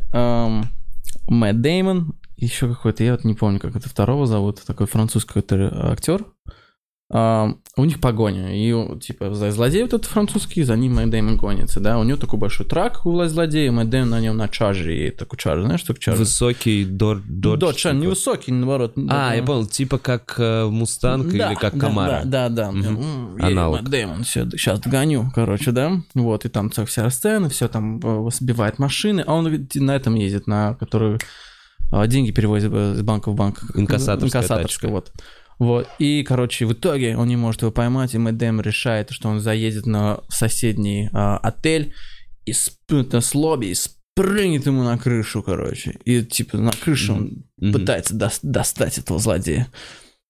Мэтт Дэймон, еще какой-то, я вот не помню, как это второго зовут, такой французский какой-то актер. У них погоня, и типа злодей вот этот французский, за ним Мэтт Дэймон гонится, да, у него такой большой трак, у злодея, Мэтт Дэймон на нем на чарджере, и такой чарджер, знаешь, что чарджер? Высокий додж, не высокий, наоборот. Я понял, типа как Мустанг или как Камара. Да, аналог. Мэтт Дэймон, все, сейчас догоню, короче, да, вот, и там вся сцена, все там сбивает машины, а он на этом ездит, на которую деньги перевозит из банка в банк. Инкассаторская, вот. Вот, и, короче, в итоге он не может его поймать, и Мэтт Дэймон решает, что он заедет на соседний отель, и с лобби, и спрыгнет ему на крышу, короче. И, типа, на крышу он пытается достать этого злодея.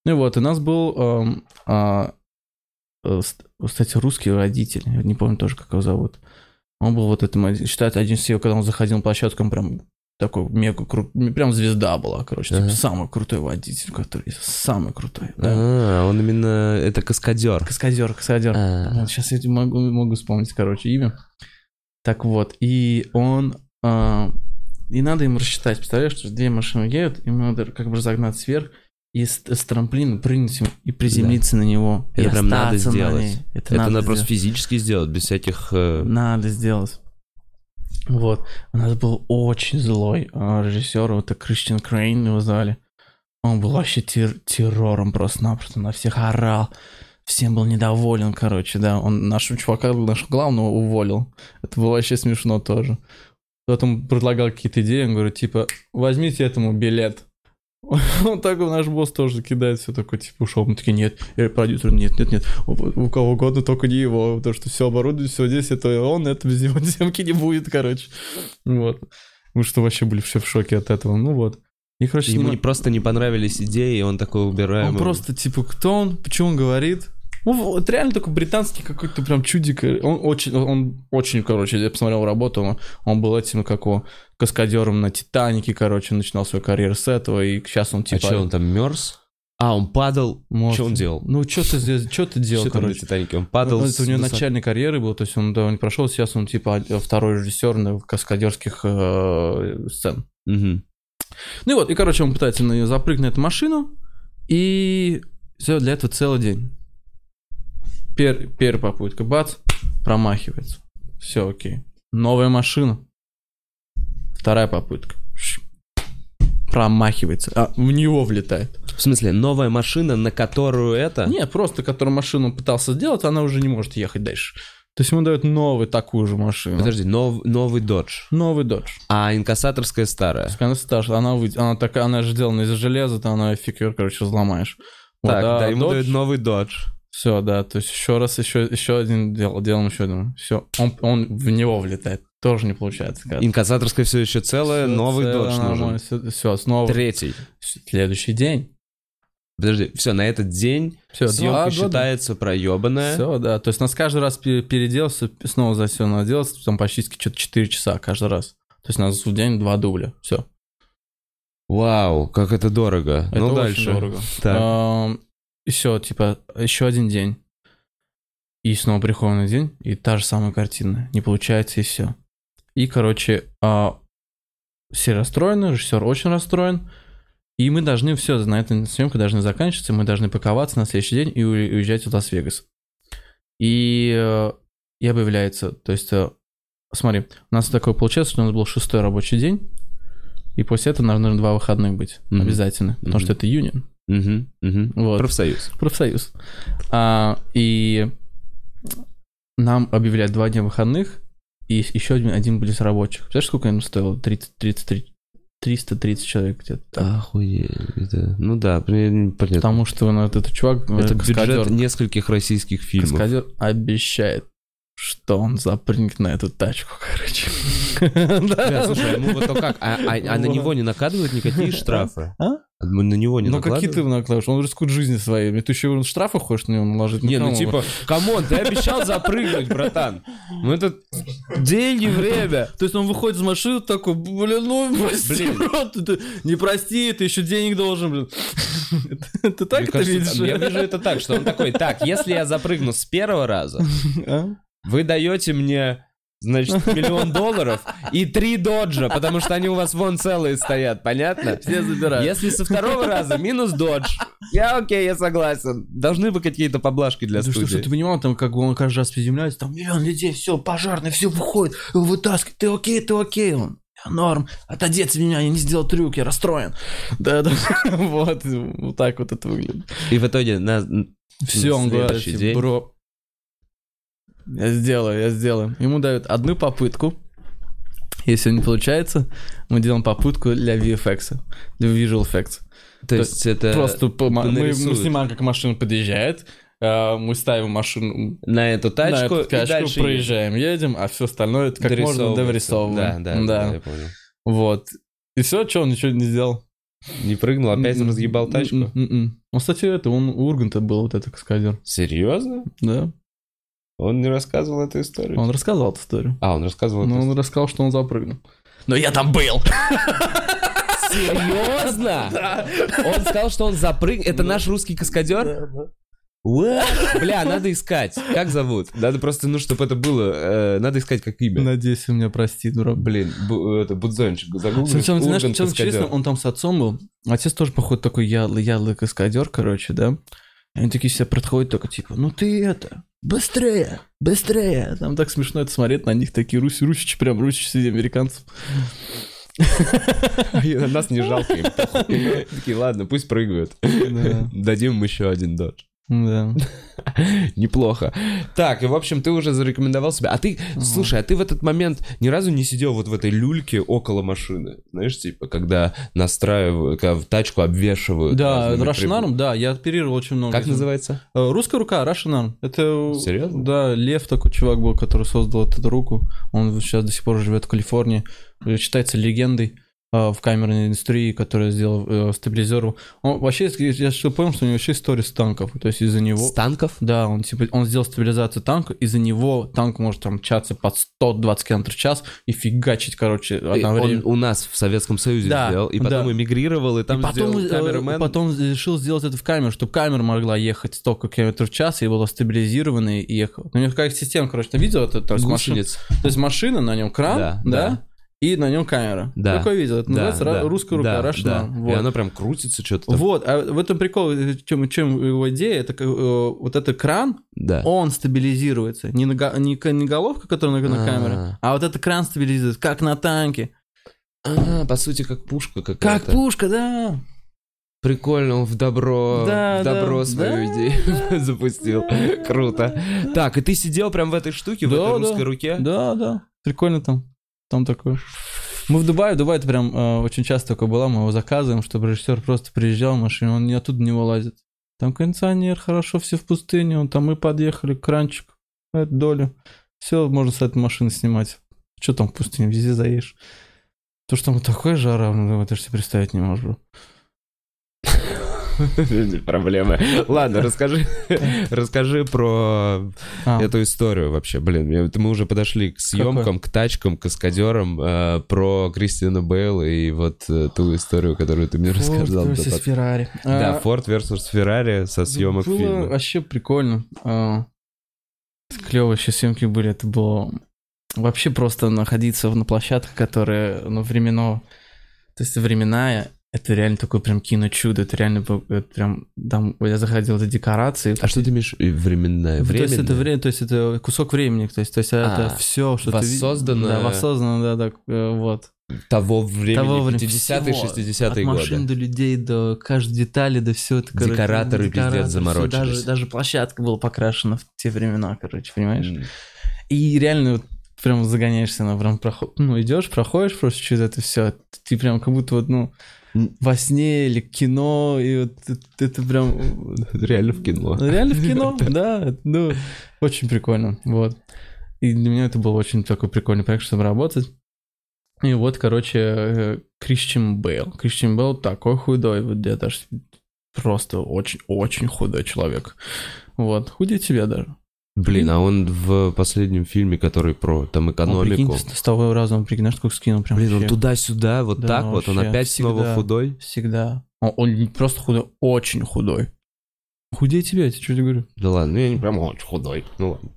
Ну вот, у нас был, кстати, русский родитель, не помню тоже, как его зовут. Он был вот этим, считает, один из его, когда он заходил на площадку, он прям Такой мега крутой, прям звезда была, короче, типа, самый крутой водитель, который самый крутой. Да. А, он именно, это каскадер. Каскадер. А-а-а. Сейчас я могу вспомнить, короче, имя. Так вот, и он, и надо им рассчитать, представляешь, что две машины едут, им надо как бы разогнаться вверх, и с трамплина прыгнуть ему и приземлиться на него. Это прям надо сделать. Это надо просто физически сделать, без всяких... Надо сделать. Вот. У нас был очень злой режиссер, вот это Кристиан Крейн его звали. Он был вообще террором просто-напросто, на всех орал. Всем был недоволен, короче, да. Он нашего чувака, нашего главного уволил. Это было вообще смешно тоже. Потом предлагал какие-то идеи, он говорит, типа, возьмите этому билет. Он такой, наш босс тоже кидает все, такой, типа, ушел. Мы такие, нет, продюсер, нет. У кого угодно, только не его. Потому что все оборудование, все здесь, это он, это без него съемки не будет, короче. Вот. Мы что, вообще были все в шоке от этого. Ну вот. И, короче, ему просто не понравились идеи, и он такой, убираем. Он просто, типа, кто он, почему он говорит? Ну, вот реально такой британский какой-то прям чудик. Он очень, короче, я посмотрел работу, он был этим, как его, каскадером на «Титанике», короче, начинал свою карьеру с этого, и сейчас он типа... А что, он там мерз? А, он падал, что он делал? Ну, что ты делал, короче? Что там на «Титанике», он падал... Ну, это у него начальной карьеры был, то есть он не прошел, сейчас он типа второй режиссер на каскадерских сцен. Угу. Ну и вот, и, короче, он пытается на нее запрыгнуть, на эту машину, и все, для этого целый день. Первая попытка, бац, промахивается. Все окей. Новая машина. Вторая попытка. Промахивается. А в него влетает. В смысле, новая машина, на которую это? Нет, просто которую машину он пытался сделать, она уже не может ехать дальше. То есть ему дают новую такую же машину. Подожди, новый Dodge. Новый Dodge. А инкассаторская старая? Инкассаторская, она такая, она же сделана из железа, то она фиг ее, короче, взломаешь. Так, вот, да, ему Dodge... дают новый Dodge. Все, да, то есть еще раз, еще один делаем, еще один. Все, он в него влетает. Тоже не получается. Кажется. Инкассаторская все еще целая, все новый Dodge нужен. Все, снова. Третий. Следующий день. Подожди, все, на этот день все, съемка считается проебанная. Все, да, то есть нас каждый раз переделался, снова за все надо делать, там почти что-то 4 часа каждый раз. То есть у нас в день 2 дубля, все. Вау, как это дорого. Это ну, дальше. Очень дорого. Так. И все, типа, еще один день. И снова приходный день, и та же самая картина. Не получается, и все. И, короче, все расстроены, режиссер очень расстроен. И мы должны все, на этой съемке должны заканчиваться, мы должны паковаться на следующий день и уезжать в Лас-Вегас. И объявляется, то есть, смотри, у нас такое получилось, что у нас был 6-й рабочий день, и после этого нужно 2 выходных быть, обязательно, потому что это Union. Угу. Вот. Профсоюз. И нам объявляют 2 дня выходных, и еще один близ рабочих. Представляешь, сколько им стоило? 330 человек где-то. Охуеть. Это... Ну да, понятно. Потому что ну, этот чувак... Это бюджет нескольких российских фильмов. Каскадер обещает, что он запрыгнет на эту тачку, короче. Да, слушай, ну вот как? А на него не накладывают никакие штрафы? А? На него не накладывают? Ну, какие ты накладываешь? Он рискует жизнью своей. Ты еще штрафы хочешь на него наложить? Не, ну типа, камон, ты обещал запрыгнуть, братан. Ну это деньги, время. То есть он выходит из машины такой, блин, ну прости, брат, не прости, ты еще денег должен, блин. Ты так это видишь? Я вижу это так, что он такой, так, если я запрыгну с первого раза, вы даете мне... Значит, $1 миллион и 3 доджа, потому что они у вас вон целые стоят, понятно? Все забирают. Если со второго раза минус додж, я окей, я согласен. Должны быть какие-то поблажки для студии. Что ты понимал, там как бы он каждый раз приземляется, там миллион людей, все, пожарный, все выходит, вытаскивает, ты окей, он. Норм, отодеться меня, я не сделал трюк, я расстроен. Да, вот так вот это выглядит. И в итоге на следующий день... Бро. Я сделаю. Ему дают одну попытку. Если не получается, мы делаем попытку для VFX, для Visual Effects. То есть это... Просто мы снимаем, как машина подъезжает, мы ставим машину на эту тачку, и дальше проезжаем, едем, а все остальное это как можно дорисовываем. Да, я понял. Вот. И все, что он ничего не сделал. Не прыгнул, опять разъебал тачку? Ну, кстати, он у Урганта был, вот этот каскадер. Серьезно? Да. Он не рассказывал эту историю? Он рассказал эту историю. Он рассказал, что он запрыгнул. но я там был. Серьезно? Да. Он сказал, что он запрыгнул. Это наш русский каскадер? What? Бля, надо искать. Как зовут? Надо просто, ну, чтобы это было, надо искать как имя. Надеюсь, у меня прости, дурак. Блин, это Будзончик. Загуглишь, Ургант каскадер. Он там с отцом был. Отец тоже, походу, такой ядлый каскадер, короче, да? И они такие все подходят, только типа, ну ты это, быстрее, быстрее. Там так смешно это смотреть на них, такие русичи, прям русичи среди американцев. Нас не жалко им. Такие, ладно, пусть прыгают. Дадим им еще один додж. Да. Неплохо. Так, и в общем, ты уже зарекомендовал себя. А ты, слушай, а ты в этот момент ни разу не сидел вот в этой люльке около машины? Знаешь, типа, когда настраивают, когда в тачку обвешивают. Да, Russian Arm, да, я оперировал очень много. Как называется? Русская рука, Russian Arm. Это... Серьезно? Да, Лев такой чувак был, который создал эту руку. Он сейчас до сих пор живет в Калифорнии. Считается легендой в камерной индустрии, которая сделала стабилизировал. Он вообще, я понял, что у него вообще история с танков. То есть из-за него... С танков? Да, он типа он сделал стабилизацию танка, из-за него танк может там мчаться под 120 км в час и фигачить, короче, одновременно. Он у нас в Советском Союзе да, сделал, и потом да. эмигрировал, и там и потом, сделал камерамен. Потом решил сделать это в камеру, чтобы камера могла ехать столько км в час, и была стабилизирована и ехала. У него какая-то система, короче, ты видел это? То есть машина, на нем кран, да. И на нем камера. Да. Такое видел. Это называется русская рука, Russian Arm. Вот. И она прям крутится что-то. Там. Вот. А в этом прикол, чем его идея, это вот этот кран, он стабилизируется. Не головка, которая на камере, а вот этот кран стабилизируется, как на танке. По сути, как пушка какая-то. Как пушка, да. Прикольно, он в добро свою идею запустил. Круто. Так, и ты сидел прям в этой штуке, в этой русской руке? Да. Прикольно там. Там такое. Мы в Дубае. Дубай это прям очень часто такое было. Мы его заказываем, чтобы режиссер просто приезжал в машине. Он не оттуда не вылазит. Там кондиционер, хорошо, все в пустыне. Он там мы подъехали, кранчик. Эту долю. Все, можно с этой машины снимать. Что там в пустыне? Везде заедешь. То, что там такое жара, ну, ты же себе представить не можешь, бро. Проблемы. Ладно, расскажи про эту историю вообще. Блин, мы уже подошли к съемкам, к тачкам, к каскадерам, про Кристиану Бэйл и вот ту историю, которую ты мне рассказал. Форд versus Феррари. Да, Форд versus Феррари со съемок фильма. Было вообще прикольно. Клевые еще съемки были. Это было вообще просто находиться на площадках, которые, ну, временно... То есть временная... Это реально такое прям кино-чудо, это реально это прям, там, я заходил в эти декорации. А что ты имеешь временное? То есть это кусок времени, то есть это все, что воссоздано, ты видишь. Да, воссоздано, да, так, вот. Того времени, 50-е, 60-е годы. От машин до людей, до каждой детали, до всего это, короче. Декораторы пиздец заморочились. Даже площадка была покрашена в те времена, короче, понимаешь? И реально вот прям загоняешься, идешь, проходишь просто через это все, ты прям как будто вот, во сне или кино, и вот это прям... Реально в кино. Реально в кино, да. Ну, очень прикольно, вот. И для меня это был очень такой прикольный проект, чтобы работать. И вот, короче, Кристиан Бэйл такой худой, вот я даже просто очень-очень худой человек. Вот, худее тебя даже. Блин, а он в последнем фильме, который про там экономику... Он, прикинь, с того раза он, прикинь, сколько скинул прям. Блин, вообще. Он туда-сюда, вот да, так вообще. Вот, он опять всегда, снова худой? Всегда. Он просто худой, очень худой. Худее тебя, я тебе что-то говорю. Да ладно, я не прям очень худой, ну ладно.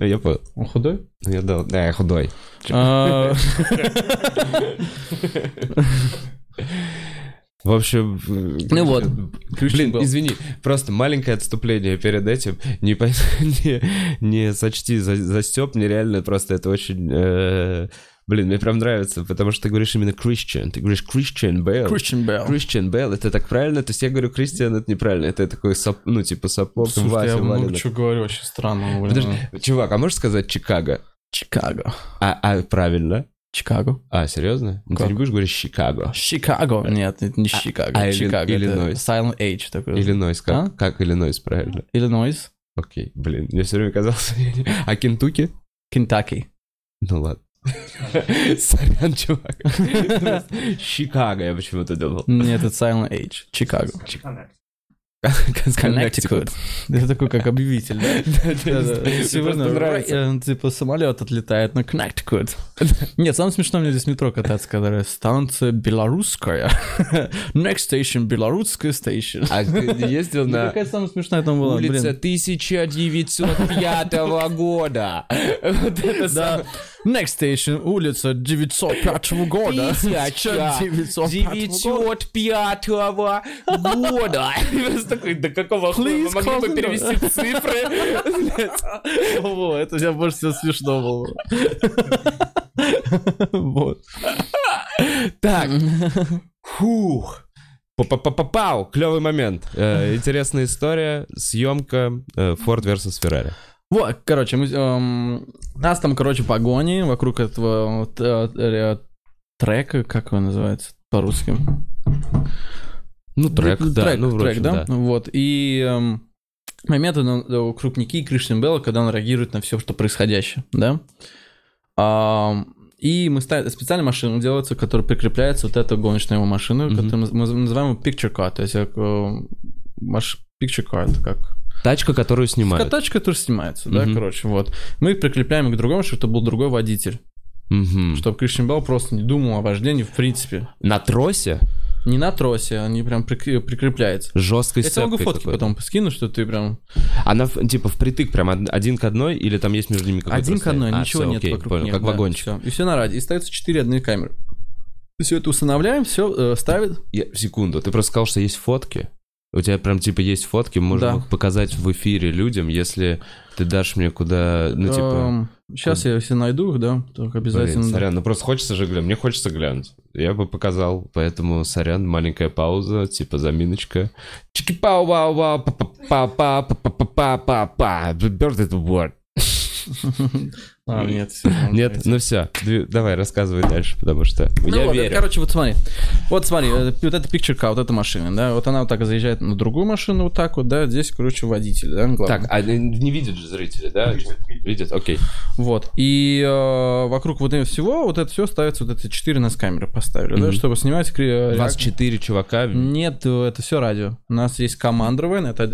Я понял. Он худой? Да, я худой. В общем... Ну вот. Блин, извини, просто маленькое отступление перед этим. Не сочти за Стёп, мне реально просто это очень... Блин, мне прям нравится, потому что ты говоришь именно Кристиан. Ты говоришь Кристиан Бэйл. Кристиан Бэйл, это так правильно? То есть я говорю Кристиан, это неправильно. Это такой, сапог. Слушай, я много чего говорю, очень странно. Подожди, чувак, а можешь сказать Чикаго? Чикаго. А правильно? Чикаго. А, серьезно? Как? Ты не будешь говорить Чикаго? Чикаго. Нет, это не Чикаго. Чикаго. Иллинойс. Silent H такой. Иллинойс. Как? А? Как Иллинойс, правильно? Иллинойс. Окей, блин. Мне все время казалось... А Кентукки? Кентаки. Ну ладно. Сорян, чувак. Чикаго я почему-то думал. Нет, это Silent H. Чикаго. Connecticut. Это такой как объявитель, да? Сегодня типа самолет отлетает на Connecticut. Нет, самое смешное, мне здесь метро кататься, когда станция белорусская. Next station, белорусская station. А ездил на... Какая самая смешная там была? Улица 1905 года. Next station, улица 905 года. 905 года. Такой, до какого хуя вы могли бы перевести цифры? Ого, это у меня больше всего смешно было. Вот. Так. Фух. Пау, клевый момент. Интересная история, съемка Ford versus Ferrari. Вот, короче, нас там, короче, погони вокруг этого трека, как он называется по-русски? Ну, трек, да. Вот, и момент у Крупники и Кристиана Бэйла, когда он реагирует на все, что происходящее, да. И мы ставим, специальная машина делается, которая прикрепляется вот эта гоночная его машина, которую мы называем его picture car, то есть picture car, это как... Тачка, которую снимают. Тачка, которая снимается, да, короче, вот. Мы их прикрепляем к другому, чтобы это был другой водитель. Чтобы Кристиан Бэйл просто не думал о вождении в принципе. На тросе? Не на тросе, они прям прикрепляются. Жесткой сцепкой. Я могу фотки какой-то потом скину, что ты прям... Она типа впритык прям один к одной, или там есть между ними какой-то... Один к одной, ничего нет вокруг них. Как вагончик. Да, и все на ради. И ставится 4 одни камеры. Все это устанавливаем, все ставит. Секунду, ты просто сказал, что есть фотки. У тебя прям типа есть фотки, можно их показать в эфире людям, если ты дашь мне куда... Ну типа... Сейчас я все найду их, да, только обязательно. Блин, сорян, ну просто хочется же глянуть, мне хочется глянуть. Я бы показал, поэтому сорян, маленькая пауза, типа заминочка. Чики пау вау вау па па па па па па па birthday to board. А, нет, все, нет, ну все, давай, рассказывай дальше, потому что ну, я вот, верю. Короче, вот смотри, вот эта пикчерка, вот эта машина, да, вот она вот так заезжает на другую машину, вот так вот, да, здесь, короче, водитель, да, главное. Так, а не видят же зрители, да? Видят, окей. Вот, и вокруг вот этого всего, вот это все ставится, вот эти 4 нас камеры поставили, да, чтобы снимать... У вас 4 чувака? Нет, это все радио. У нас есть команда, это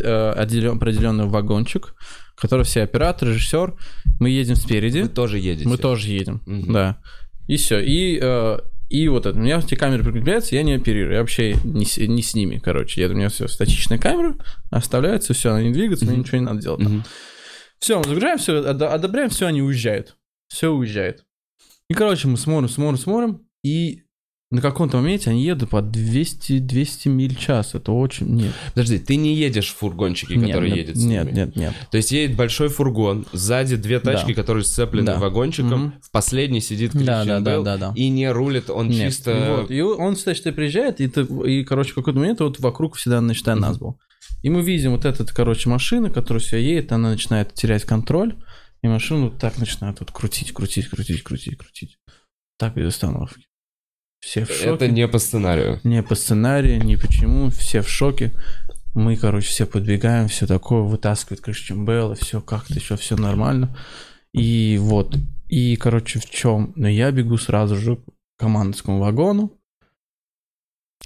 определенный вагончик, которые все оператор, режиссер, мы едем спереди. Вы тоже едете. Мы тоже едем, да. И все. И вот это. У меня эти камеры прикрепляются, я не оперирую. Я вообще не с ними, короче. У меня все статичная камера, оставляется, все, она не двигается, мне ничего не надо делать. Все, мы загружаем, все, одобряем, все, они уезжают. Все уезжает. И, короче, мы смотрим, и на каком-то моменте они едут по 200 миль в час. Это очень... Нет. Подожди, ты не едешь в фургончике, который едет с ними? Нет. То есть едет большой фургон, сзади 2 тачки, которые сцеплены вагончиком, в последний сидит Кристиан Бэйл, и не рулит, он чисто... Вот. И он, кстати, приезжает, и, короче, в какой-то момент вот вокруг всегда начинает нас был. И мы видим вот эту, короче, машину, которая все едет, она начинает терять контроль, и машину вот так начинает вот крутить. Так без остановки. Все в шоке. Это не по сценарию. Не по сценарию, ни почему. Все в шоке. Мы, короче, все подбегаем, все такое, вытаскивает Кристиан Бэйл, и все как-то, еще все нормально. И вот. И, короче, в чем? Но я бегу сразу же к командскому вагону.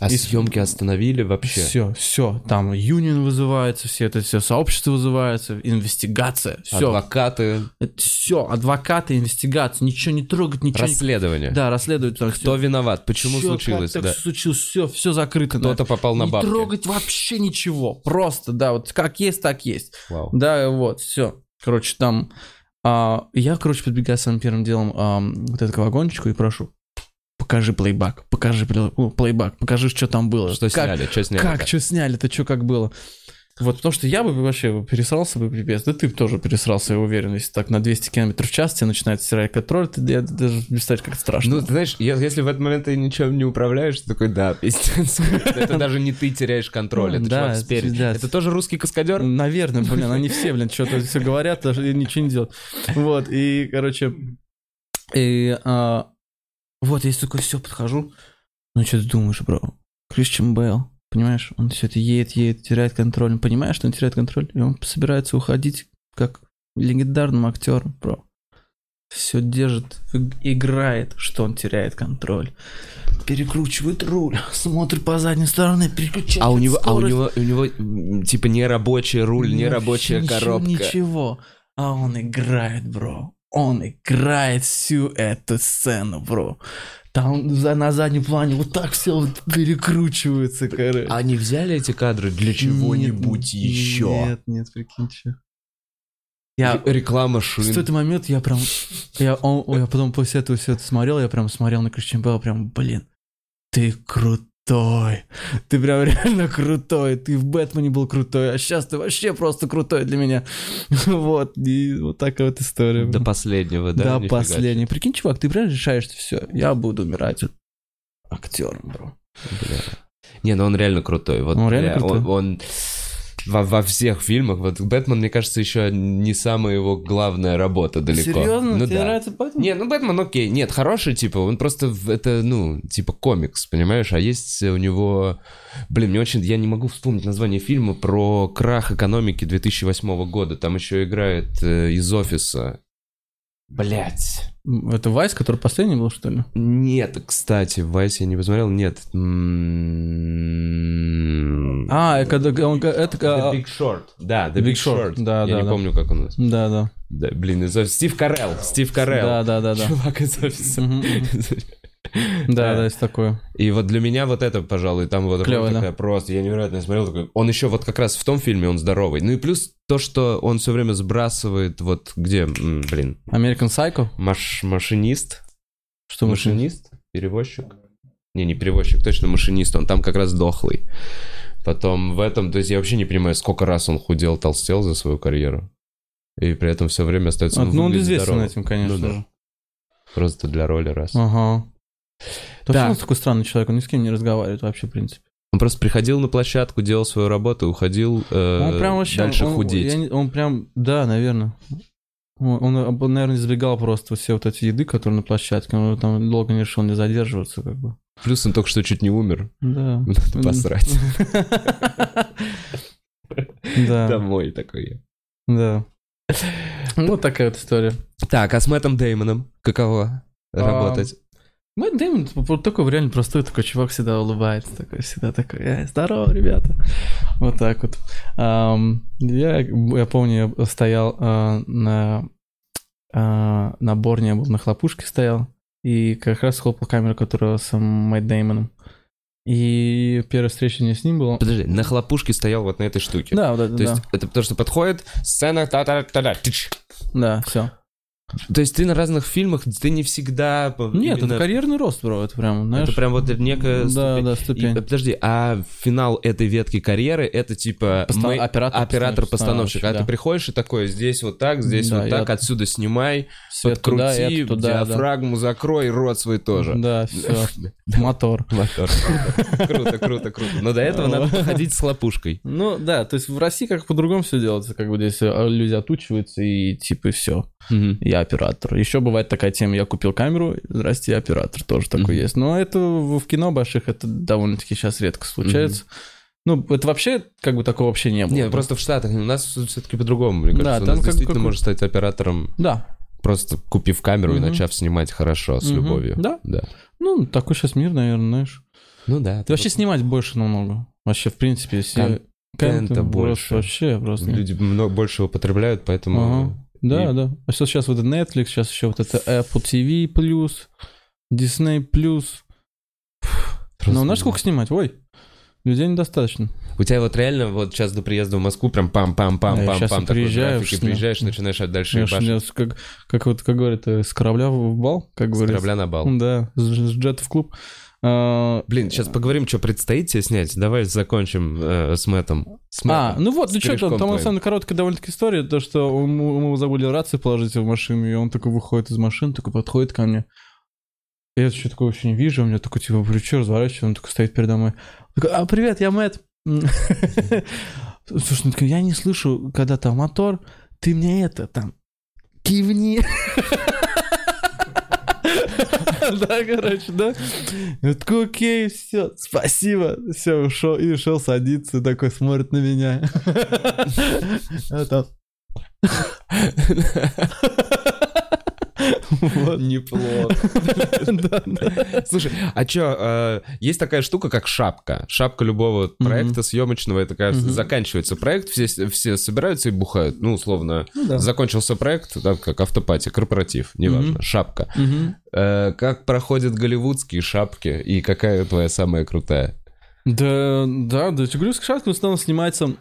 А и съемки остановили вообще? Все. Там Union вызывается, все это все сообщество вызывается, инвестигация. Все. Адвокаты. Все, адвокаты, инвестигация. Ничего не трогать, ничего. Расследование. Да, расследуют. Там кто виноват? Почему все, случилось? Как так случилось? Все закрыто. Кто-то попал на бабки. Не трогать вообще ничего. Просто, да, вот как есть, так есть. Вау. Да, вот, все. Короче, там... я, короче, подбегаю самым первым делом вот этому вагончику и прошу: Покажи плейбак, покажи, что там было. Что сняли? Как, что сняли, это что, как было? Вот, потому что я бы вообще пересрался бы, пипец. Да ты бы тоже пересрался, я уверен. Если так на 200 км в час тебе начинает стирать контроль, ты даже представляешь, как страшно. Ну, ты знаешь, если в этот момент ты ничем не управляешь, ты такой, да, пиздец. Это даже не ты теряешь контроль, это человек спереди. Это тоже русский каскадер? Наверное, блин, они все, блин, что-то все говорят, даже ничего не делают. Вот, и, короче... Вот, я такой, все, подхожу. Ну, что ты думаешь, бро? Кристиан Бэйл, понимаешь, он все это едет, теряет контроль. Он понимает, что он теряет контроль, и он собирается уходить как легендарным актером, бро. все держит, играет, что он теряет контроль. Перекручивает руль, смотрит по задней стороне, переключает. А у него типа нерабочий руль, нерабочая коробка. Ничего. А он играет, бро. Он играет всю эту сцену, бро. Там на заднем плане вот так все вот перекручивается, короче. Они взяли эти кадры для чего-нибудь еще? Нет, прикиньте. Реклама шин. В тот момент я прям... Я потом после этого все это смотрел, я прям смотрел на Кристиана Бэйла, прям, блин, ты крутой. Ты прям реально крутой. Ты в Бэтмене был крутой, а сейчас ты вообще просто крутой для меня. Вот. И вот такая вот история. До последнего, да? До последнего. Прикинь, чувак, ты прям решаешь, что все, я буду умирать актером, бро. Бля. Не, ну он реально крутой. Вот, он реально крутой. Он... Во всех фильмах. Вот Бэтмен, мне кажется, еще не самая его главная работа далеко. Серьезно? Ну, тебе нравится Бэтмен? Не, ну Бэтмен окей. Нет, хороший, типа, он просто, это, ну, типа комикс, понимаешь? А есть у него... Блин, мне очень... Я не могу вспомнить название фильма про крах экономики 2008 года. Там еще играет из офиса. Блять. Это Вайс, который последний был, что ли? Нет, кстати, Вайс я не посмотрел, нет. Когда он... The Big Short. Да, The Big Short. Да, я не помню, как он. Да. Блин, из офиса. Стив Карелл. Да. Чувак из офиса. Да, есть такое. И вот для меня вот это, пожалуй, там вот такая просто... Я невероятно смотрел, такой... Он еще вот как раз в том фильме, он здоровый. Ну и плюс то, что он все время сбрасывает вот где, блин... American Psycho? Машинист. Что машинист? Перевозчик? Не перевозчик, точно машинист. Он там как раз дохлый. Потом в этом... То есть я вообще не понимаю, сколько раз он худел, толстел за свою карьеру. И при этом все время остается... Ну он известен здоровым. Этим, конечно же. Да. Просто для роли раз. Ага. То да. Он такой странный человек, он ни с кем не разговаривает вообще, в принципе. Он просто приходил на площадку, делал свою работу, уходил дальше худеть. Он прям, да, наверное. Он, наверное, избегал просто все вот эти еды, которые на площадке. Он там долго не решил не задерживаться, как бы. Плюс он только что чуть не умер. Да. Надо посрать. Домой такой. Да. Вот такая вот история. Так, а с Мэттом Дэймоном каково работать? Мэтт Дэймон такой реально простой, такой чувак всегда улыбается, такой всегда такой, здорово, ребята, вот так вот. Я помню, я стоял на борне, я был на хлопушке стоял, и как раз хлопала камера, которая с Мэтт Дэймоном. И первая встреча не с ним была. Подожди, на хлопушке стоял вот на этой штуке? Да. То есть это потому что подходит, сцена, та-та-та-та, тыч. Да, все. То есть ты на разных фильмах, ты не всегда... Нет, именно... это карьерный рост, бро, это прям, знаешь... Это прям вот некая ступень. Да, ступень. И, подожди, а финал этой ветки карьеры, это типа... Оператор-постановщик. Ты приходишь и такой, здесь вот так, здесь да, вот так, отсюда снимай, свет подкрути, туда, диафрагму закрой, рот свой тоже. Да, все. Мотор. Круто. Но до этого надо походить с хлопушкой. Ну да, то есть в России как по-другому все делается, как бы здесь люди отучиваются и типа все. Я оператор. Еще бывает такая тема, я купил камеру, здрасте, я оператор, тоже такой есть. Но это в кино больших это довольно-таки сейчас редко случается. Ну, это вообще, как бы такого вообще не было. Нет, просто в Штатах, у нас все-таки по-другому, мне кажется. Да, там у нас действительно можешь стать оператором, да. Просто купив камеру и начав снимать хорошо, с любовью. Да. Ну, такой сейчас мир, наверное, знаешь. Ну да. Ты вообще снимать больше намного. Вообще, в принципе, все... Контента больше. Вообще просто... Люди много больше употребляют, поэтому... Да. А сейчас вот Netflix, сейчас еще вот это Apple TV+, Disney+. Ну, знаешь, сколько снимать? Ой, людей недостаточно. У тебя вот реально вот сейчас до приезда в Москву прям пам-пам-пам-пам-пам. Такой график, и приезжаешь, начинаешь дальше башню. Как вот, как говорят, с корабля в бал, как говорится. С корабля на бал. Да, с джета в клуб. Блин, сейчас поговорим, что предстоит тебе снять. Давай закончим с Мэттом. Ну что, там на самом деле короткая довольно-таки история, то, что мы забыли рацию положить в машину, и он такой выходит из машины, такой подходит ко мне. Я что-то такое вообще не вижу, у меня такой, типа, плечо разворачивается, он такой стоит передо мной. Такой, привет, я Мэтт. Слушай, ну я не слышу, когда там мотор, ты мне это, там, кивни. Да, короче, да. Я такой, окей, все, спасибо. Все, ушел. И ушел садиться, такой смотрит на меня. Неплохо. Слушай, а чё, есть такая штука, как шапка. Шапка любого проекта съемочного, это когда заканчивается проект, все собираются и бухают. Ну, условно, закончился проект, как автопати, корпоратив, неважно, шапка. Как проходят голливудские шапки и какая твоя самая крутая? Да, голливудская шапка, в основном снимается...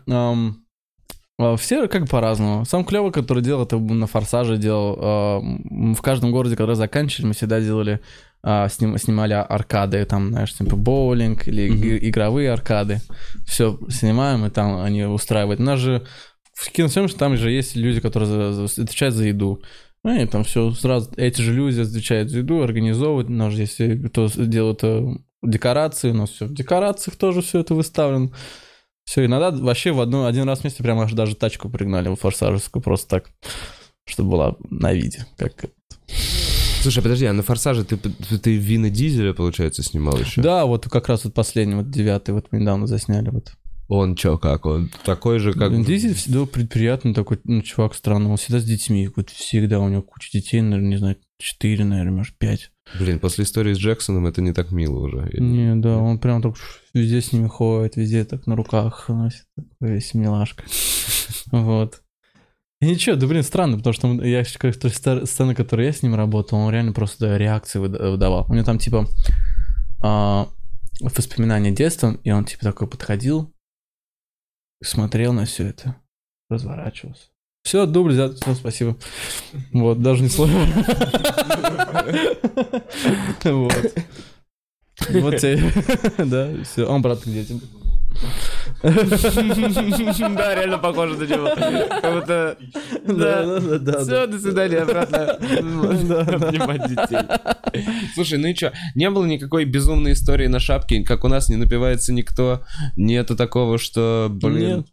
Все как по-разному. Сам клёвый, который делал, это на «Форсаже» делал. В каждом городе, когда заканчивали, мы всегда делали, снимали аркады, там, знаешь, типа боулинг или игровые аркады. Все снимаем, и там они устраивают. У нас же в киносъёмке там же есть люди, которые отвечают за еду. Ну и там все сразу, эти же люди отвечают за еду, организовывают. У нас же есть, кто делает декорации, у нас все в декорациях тоже все это выставлено. Все, иногда вообще один раз вместе прям аж даже тачку пригнали в форсажевскую, просто так, чтобы была на виде. Как... Слушай, подожди, а на «Форсаже» ты Вина Дизеля, получается, снимал еще? Да, вот как раз вот последний, вот 9-й, вот мы недавно засняли. Вот. Он чё, как он? Такой же, как... Вин Дизель всегда предприятный такой, ну, чувак странный, он всегда с детьми, вот всегда, у него куча детей, наверное, не знаю, 4, наверное, может, 5. Блин, после истории с Джексоном это не так мило уже. Не, да, он прям так везде с ними ходит, везде так на руках носит, такой весь милашка. Вот. И ничего, да, блин, странно, потому что я как-то сцена, которую я с ним работал, он реально просто реакции выдавал. У него там типа воспоминания детства, и он типа такой подходил, смотрел на все это, разворачивался. Все, дубль взят, все, спасибо. Вот, даже не сложно. Вот. Вот тебе. Да, все. Он, брат, где тебе? Да, реально похоже на него. Как будто... Да. Все, до свидания, обратно. Обнимать детей. Слушай, ну и что? Не было никакой безумной истории на шапке, как у нас не напивается никто. Нету такого, что, блин...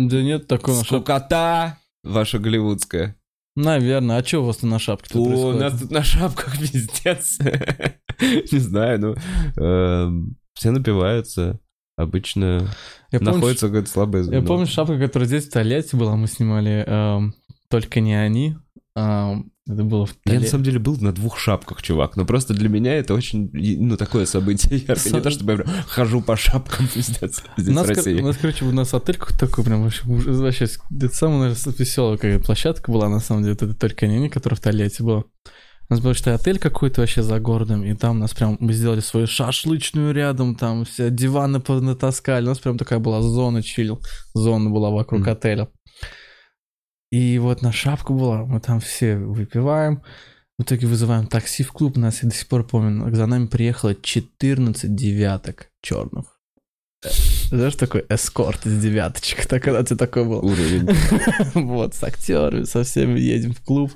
Да нет такого. Скукота ваша голливудская. Наверное. А что у вас на шапке-то происходит? У нас тут на шапках пиздец. Не знаю, ну... Все напиваются. Обычно находится какое-то слабое звено. Я помню шапка, которая здесь в Тольятти была. Мы снимали «Только не они». Это было в Тольятти. Я на самом деле был на 2 шапках, чувак. Но просто для меня это очень, ну, такое событие яркое. Не то, чтобы я прям хожу по шапкам, пиздец, здесь в России. У нас, короче, у нас отель какой-то такой прям вообще... Это самая, наверное, веселая какая-то площадка была, на самом деле. Это «Только не они», которая в Тольятти была. У нас был, что отель какой-то вообще за городом, и там нас прям, мы сделали свою шашлычную рядом, там все диваны понатаскали. У нас прям такая была зона чилл, зона была вокруг отеля. И вот на шапку была, мы там все выпиваем, в итоге вызываем такси в клуб, нас, я до сих пор помню, за нами приехало 14 девяток черных. Знаешь, такой эскорт из девяточек, так когда тебе такой был. Уровень. Вот, с актерами, со всеми едем в клуб.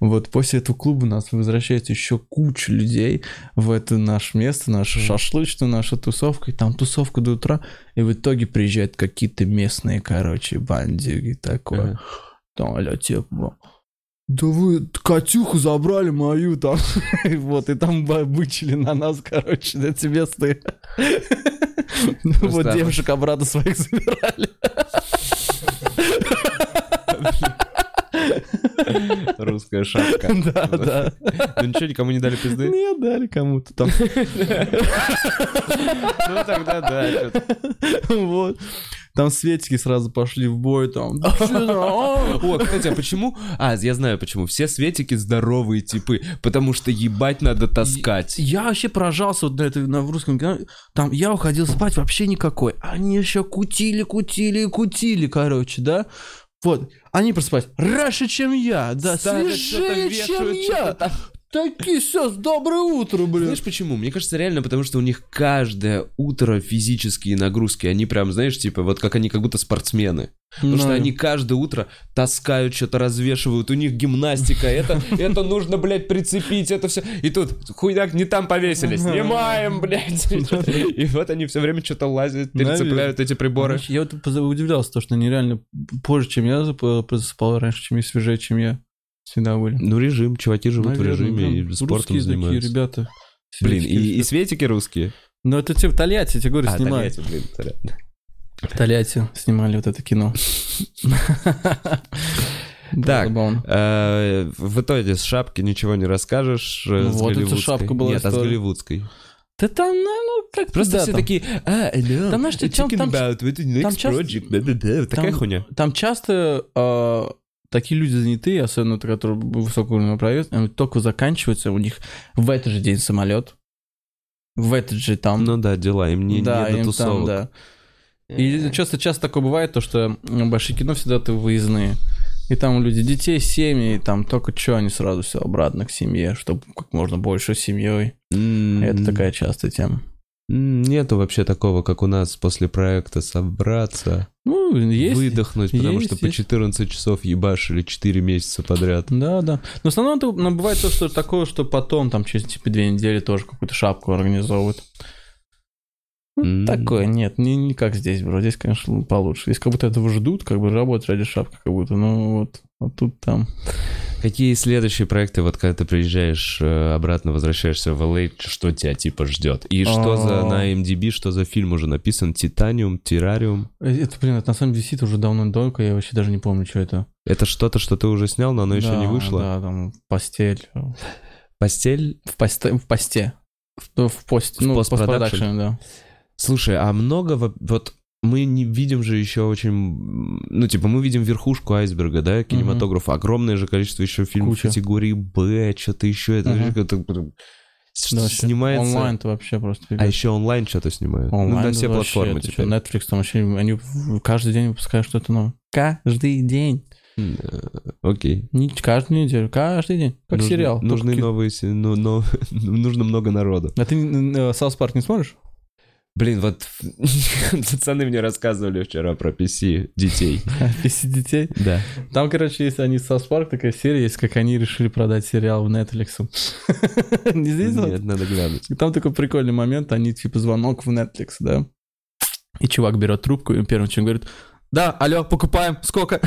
Вот, после этого клуба нас возвращается еще куча людей в это наше место, нашу шашлычную, нашу тусовку. И там тусовка до утра, и в итоге приезжают какие-то местные, короче, бандиты такое. Там, а-ля типа... Да вы Катюху забрали мою там. Вот, и там бычили на нас, короче, эти местные. Ну вот девушек обратно своих забирали. Русская шапка. Да. Ну ничего, никому не дали пизды? Нет, дали кому-то там. Ну тогда да. Вот. Там светики сразу пошли в бой, там... О, кстати, а почему... А, я знаю почему. Все светики здоровые типы, потому что ебать надо таскать. Я вообще поражался вот на это, на русском кино. Там я уходил спать вообще никакой. Они еще кутили, короче, да? Вот. Они просыпались раньше, чем я, да, свежее, чем я. Такие, все, доброе утро, блин. Знаешь почему? Мне кажется, реально, потому что у них каждое утро физические нагрузки. Они прям, знаешь, типа, вот как они как будто спортсмены. Потому что они каждое утро таскают, что-то развешивают, у них гимнастика, это нужно, блядь, прицепить, это все. И тут хуйняк не там повесили, снимаем, блядь. И вот они все время что-то лазят, перецепляют эти приборы. Я вот удивлялся, то, что они реально позже, чем я, засыпал раньше, чем я, свежее, чем я. Всегда были. Ну, режим. Чуваки живут в режиме и спортом занимаются. Русские такие ребята. Блин, и светики русские? Ну, это типа Тольятти, я тебе говорю, снимают. Тольятти снимали вот это кино. Так, в итоге с шапки ничего не расскажешь. Ну, вот эта шапка была. Нет, а с голливудской. Да там, ну, как-то просто все такие, там, знаешь, такая хуйня. Там часто такие люди занятые, особенно, которые высокого уровня правительства, только заканчиваются, у них в этот же день самолет, в этот же там... Ну да, дела, им не до тусовок. Да. И часто такое бывает, то, что большие кино всегда ты выездные. И там люди, детей, семьи, и там только что они сразу все обратно к семье, чтобы как можно больше семьей. Это такая частая тема. Нету вообще такого, как у нас после проекта собраться, выдохнуть, потому что по 14 часов ебашили 4 месяца подряд. Да. Но в основном это бывает то, что такое, что потом, там через типа 2 недели тоже какую-то шапку организовывают. Такое, нет, не как здесь, бро. Здесь, конечно, получше. Здесь как будто этого ждут, как бы работать ради шапки, как будто, ну вот тут там. Какие следующие проекты, вот когда ты приезжаешь обратно, возвращаешься в LA, что тебя типа ждет? И что за на IMDb, что за фильм уже написан? Титаниум, Террариум? Это на самом деле висит уже давно долго, я вообще даже не помню, что это. Это что-то, что ты уже снял, но оно еще не вышло? Да, там постель. Постель? В постпродакшене, да. Слушай, а много... Вот мы не видим же еще очень... Ну, типа, мы видим верхушку айсберга, да, кинематографа. Огромное же количество еще фильмов категории «Б», что-то еще. Это снимается... Онлайн-то вообще просто... Ребят. А еще онлайн что-то снимают. Онлайн на все платформы теперь. Netflix там вообще... Они каждый день выпускают что-то новое. Каждый день. Окей. Не каждую неделю, каждый день. Как сериал. Нужны новые... Нужно много народу. А ты «Саус Парк» не смотришь? Блин, вот пацаны мне рассказывали вчера про PC детей. PC детей? Да. Там, короче, есть они с South Park, такая серия есть, как они решили продать сериал в Netflix. Не здесь? Нет, надо глянуть. Там такой прикольный момент, они типа звонок в Netflix, да? И чувак берет трубку, и первым чем говорит... Да, алло, покупаем, сколько?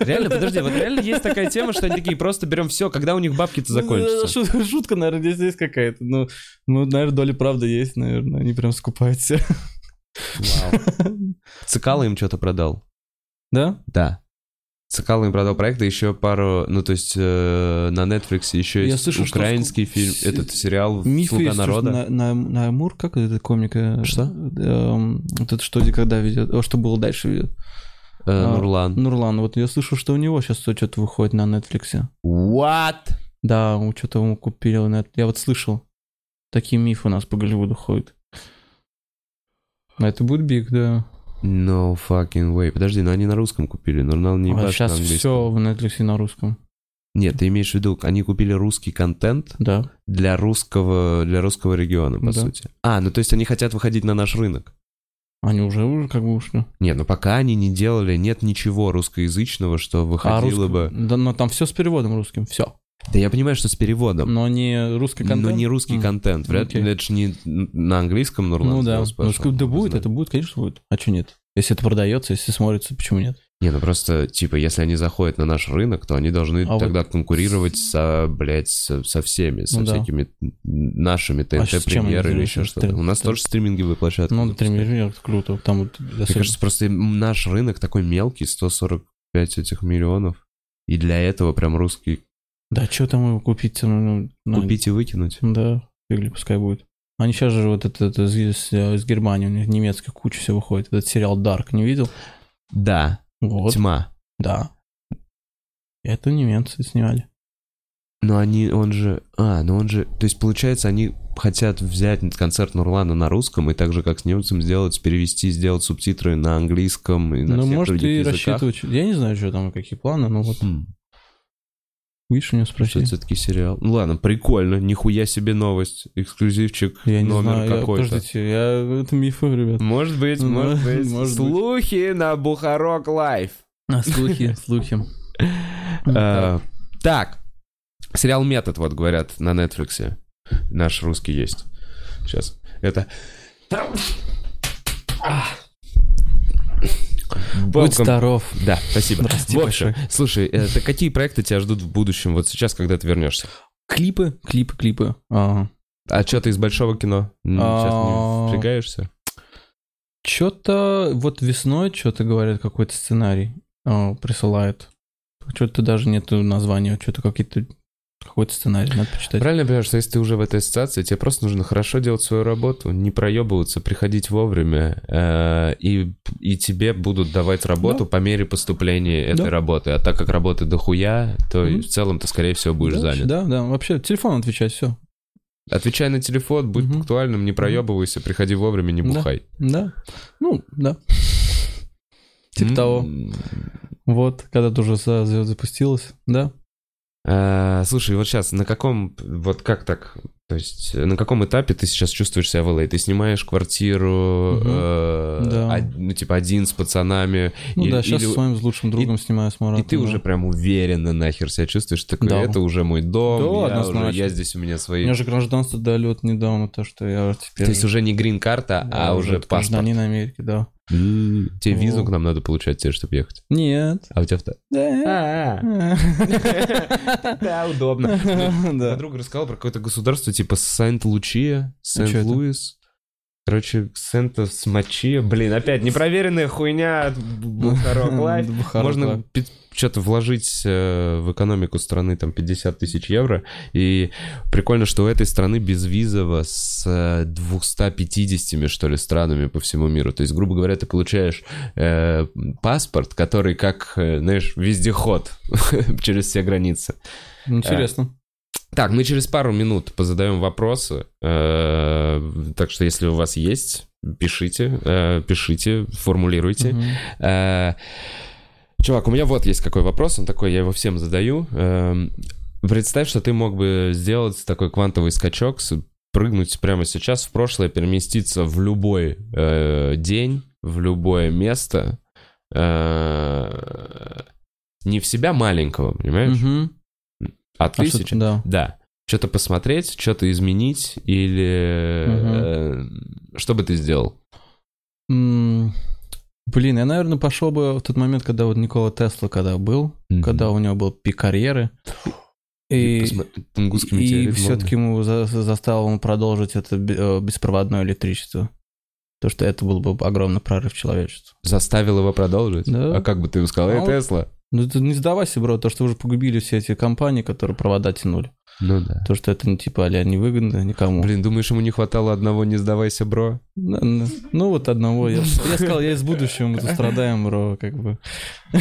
Реально, подожди, вот реально есть такая тема, что они такие, просто берем все, когда у них бабки-то закончатся. Шутка, наверное, здесь есть какая-то, но, ну, наверное, доля правды есть, наверное, они прям скупают все. Вау. Цикало им что-то продал. Да? Да. Цикало им продал проект, и еще пару, ну, то есть на Netflix еще есть украинский фильм, этот сериал «Слуга народа». На Амур, как этот комик? Что? Этот, что когда ведет, что было дальше ведет. Нурлан, вот я слышал, что у него сейчас что-то выходит на Netflix. What? Да, что-то ему купили. Я вот слышал, такие мифы у нас по Голливуду ходят. Это будет big, да. No fucking way. Подожди, но они на русском купили. Нурлан не башит на английском. Сейчас все в Netflix на русском. Нет, ты имеешь в виду, они купили русский контент для русского региона, по сути. Ну то есть они хотят выходить на наш рынок. Они уже как бы ушли. Нет, ну пока они не делали, нет ничего русскоязычного, что выходило бы... Да, но там все с переводом русским, все. Да я понимаю, что с переводом. Но не русский контент? Но не русский контент. Вряд ли, это же не на английском Нурлан. Ну да, ну, да будет, это будет, конечно будет. А что нет? Если это продается, если смотрится, почему нет? Не, ну просто, типа, если они заходят на наш рынок, то они должны тогда конкурировать со всеми, со всякими нашими ТНТ-премьеры или еще что-то. У нас тоже стриминговые площадки. Ну, стриминговые, круто. Там мне кажется, просто наш рынок такой мелкий, 145 этих миллионов, и для этого прям русский... Да, что там его купить? Купить и выкинуть? Да, или пускай будет. Они сейчас же вот это из Германии, у них немецкая куча всего выходит. Этот сериал «Дарк» не видел? Да. Вот. «Тьма». Да. Это немцы снимали. Но он же... То есть, получается, они хотят взять концерт Нурлана на русском и так же, как с немцем, сделать субтитры на английском и на всех может, других языках. Ну, может, и рассчитывать... Я не знаю, что там, какие планы, но вот... Видишь, у него спросили. Это все-таки сериал. Ну ладно, прикольно, нихуя себе новость. Эксклюзивчик, я не номер знаю, какой-то. Подождите, это мифы, ребят. Может быть. Слухи на Бухарок Лайв. Слухи. Так, сериал «Метод», вот говорят, на Netflix. Наш русский есть. Сейчас. Это... Будь здоров. Да, спасибо. В общем, слушай, это какие проекты тебя ждут в будущем, вот сейчас, когда ты вернешься? Клипы. А что ты из большого кино? Сейчас не впрягаешься? Что-то вот весной говорят, какой-то сценарий. присылают. Что-то даже нету названия, что-то какие-то какой-то сценарий надо почитать. Правильно понимаешь, что если ты уже в этой ассоциации, тебе просто нужно хорошо делать свою работу, не проебываться, приходить вовремя, и тебе будут давать работу по мере поступления этой работы. А так как работы дохуя, то в целом ты, скорее всего, будешь занят. Да. Вообще, телефон отвечай, все. Отвечай на телефон, будь пунктуальным, не проебывайся, приходи вовремя, не бухай. Да. Типа того. Вот, когда ты уже запустилась, да? Слушай, вот сейчас на каком, вот как так, то есть на каком этапе ты сейчас чувствуешь себя в LA? Ты снимаешь квартиру, один с пацанами? Ну да, сейчас с своим лучшим другом снимаю, с Маратом. И ты уже прям уверенно нахер себя чувствуешь, такой, это уже мой дом, я здесь, у меня свои... У меня же гражданство дали вот недавно, то, что я теперь... То есть уже не грин-карта, а уже паспорт. Гражданин Америки, да. Тебе визу к нам надо получать, тебе, чтобы ехать? Нет. А у тебя авто? Да, удобно. Подруга рассказала про какое-то государство типа Сент-Лучия, Сент-Луис. Короче, Сент-Смачия. Блин, опять непроверенная хуйня от Бухарок Лайф. Можно что-то вложить в экономику страны, там, 50 тысяч евро. И прикольно, что у этой страны безвизово с 250, что ли, странами по всему миру. То есть, грубо говоря, ты получаешь паспорт, который как, знаешь, вездеход через все границы. Интересно. Так, мы через пару минут позадаем вопросы, так что если у вас есть, пишите, формулируйте. Чувак, у меня вот есть какой вопрос, он такой, я его всем задаю. Представь, что ты мог бы сделать такой квантовый скачок, прыгнуть прямо сейчас в прошлое, переместиться в любой день, в любое место, не в себя маленького, понимаешь? А ты сейчас? Да. Что-то посмотреть, что-то изменить или... что бы ты сделал? Блин, я, наверное, пошел бы в тот момент, когда вот Никола Тесла когда был, когда у него был пик карьеры, и все-таки ему заставил продолжить это беспроводное электричество. То, что это был бы огромный прорыв человечества. Заставил его продолжить? Да. А как бы ты ему сказал, Тесла... Ну, не сдавайся, бро, то, что уже погубили все эти компании, которые провода тянули. Ну да. То, что это, типа, а-ля невыгодно никому. Блин, думаешь, ему не хватало одного «не сдавайся, бро»? Ну, вот одного. Я сказал, я из будущего, мы тут страдаем, бро, как бы. Ну,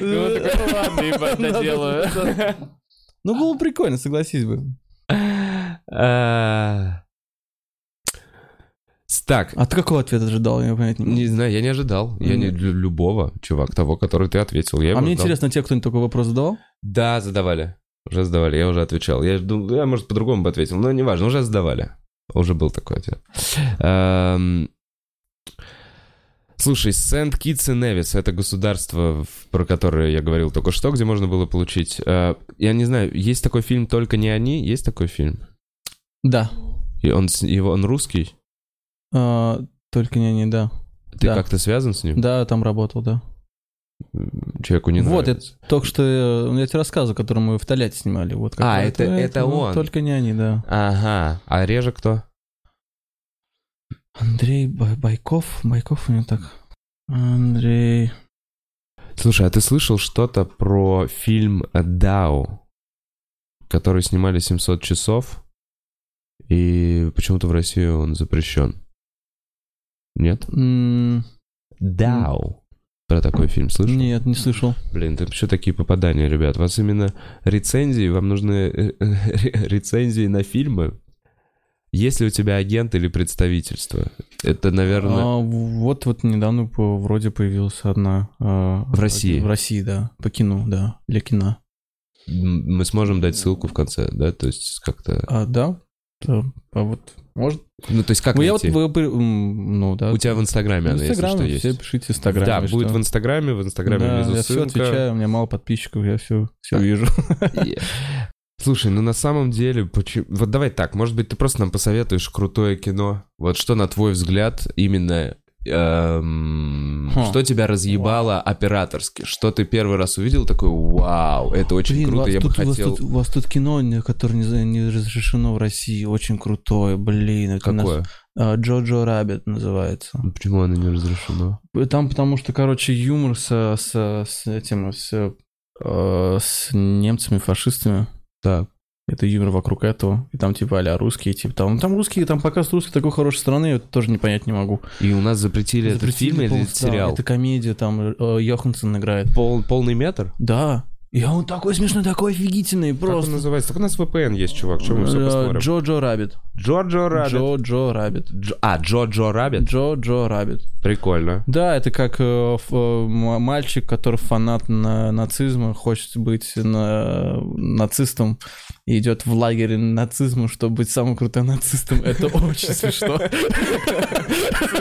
такой, ладно, ебать, доделаю. Ну, было прикольно, согласись бы. Так. А ты какого ответа ожидал? Я понять не могу. Не знаю, я не ожидал. Я не любого, чувак, того, который ты ответил. Я мне интересно, тебе кто-нибудь такой вопрос задавал? Да, задавали. Уже задавали, я уже отвечал. Я думал, я, может, по-другому бы ответил, но неважно, уже задавали. Уже был такой ответ. Слушай, Сент-Китс и Невис — это государство, про которое я говорил только что, где можно было получить... Я не знаю, есть такой фильм «Только не они»? Есть такой фильм? Да. И он русский? Только не, да. Ты как-то связан с ним? Да, там работал, да. Человеку не нравится. Вот, это только что я тебе рассказывал, который мы в Тольятти снимали. Вот, как это он? Только не они, да. Ага. А реже кто? Андрей Байков. Байков у него так. Андрей... Слушай, а ты слышал что-то про фильм «Дау», который снимали 700 часов? И почему-то в России он запрещен. Нет? Дау. Про такой фильм слышал? Нет, не слышал. Блин, там еще такие попадания, ребят. У вас именно рецензии, вам нужны рецензии на фильмы. Есть ли у тебя агент или представительство? Это, наверное... Вот недавно вроде появилась одна... в России? В России, да. По кино, да. Для кино. Мы сможем дать ссылку в конце, да? То есть как-то... Да. А вот, может... Ну, то есть как найти? У тебя в Инстаграме она, если что, есть. Все пишите в Инстаграме. Да, будет в Инстаграме, внизу ссылка. Я все отвечаю, у меня мало подписчиков, я все вижу. Слушай, ну на самом деле... Вот давай так, может быть, ты просто нам посоветуешь крутое кино. Вот что, на твой взгляд, именно Что тебя разъебало операторски? Что ты первый раз увидел, такой, вау, это очень круто, я бы хотел... У вас тут кино, которое не разрешено в России, очень крутое, блин. Какое? Джо-Джо Раббит называется. Почему оно не разрешено? Там потому что, короче, юмор с немцами, фашистами. Так. Это юмор вокруг этого. И там типа а-ля русские, типа там русские, там показ русских такой хорошей страны, я тоже не понять не могу. И у нас запретили этот фильм или этот сериал? Это комедия, там Йоханссон играет. Полный метр? Да. И он такой смешной, такой офигительный, просто. Как он называется? Так у нас VPN есть, чувак, что мы все посмотрим? Джо-Джо Раббит. Джо-Джо Раббит. Джо-Джо Раббит. Джо-Джо Раббит? Джо-Джо Раббит. Прикольно. Да, это как мальчик, который фанат нацизма, хочет быть нацистом, и идет в лагерь нацизма, чтобы быть самым крутым нацистом. Это очень смешно.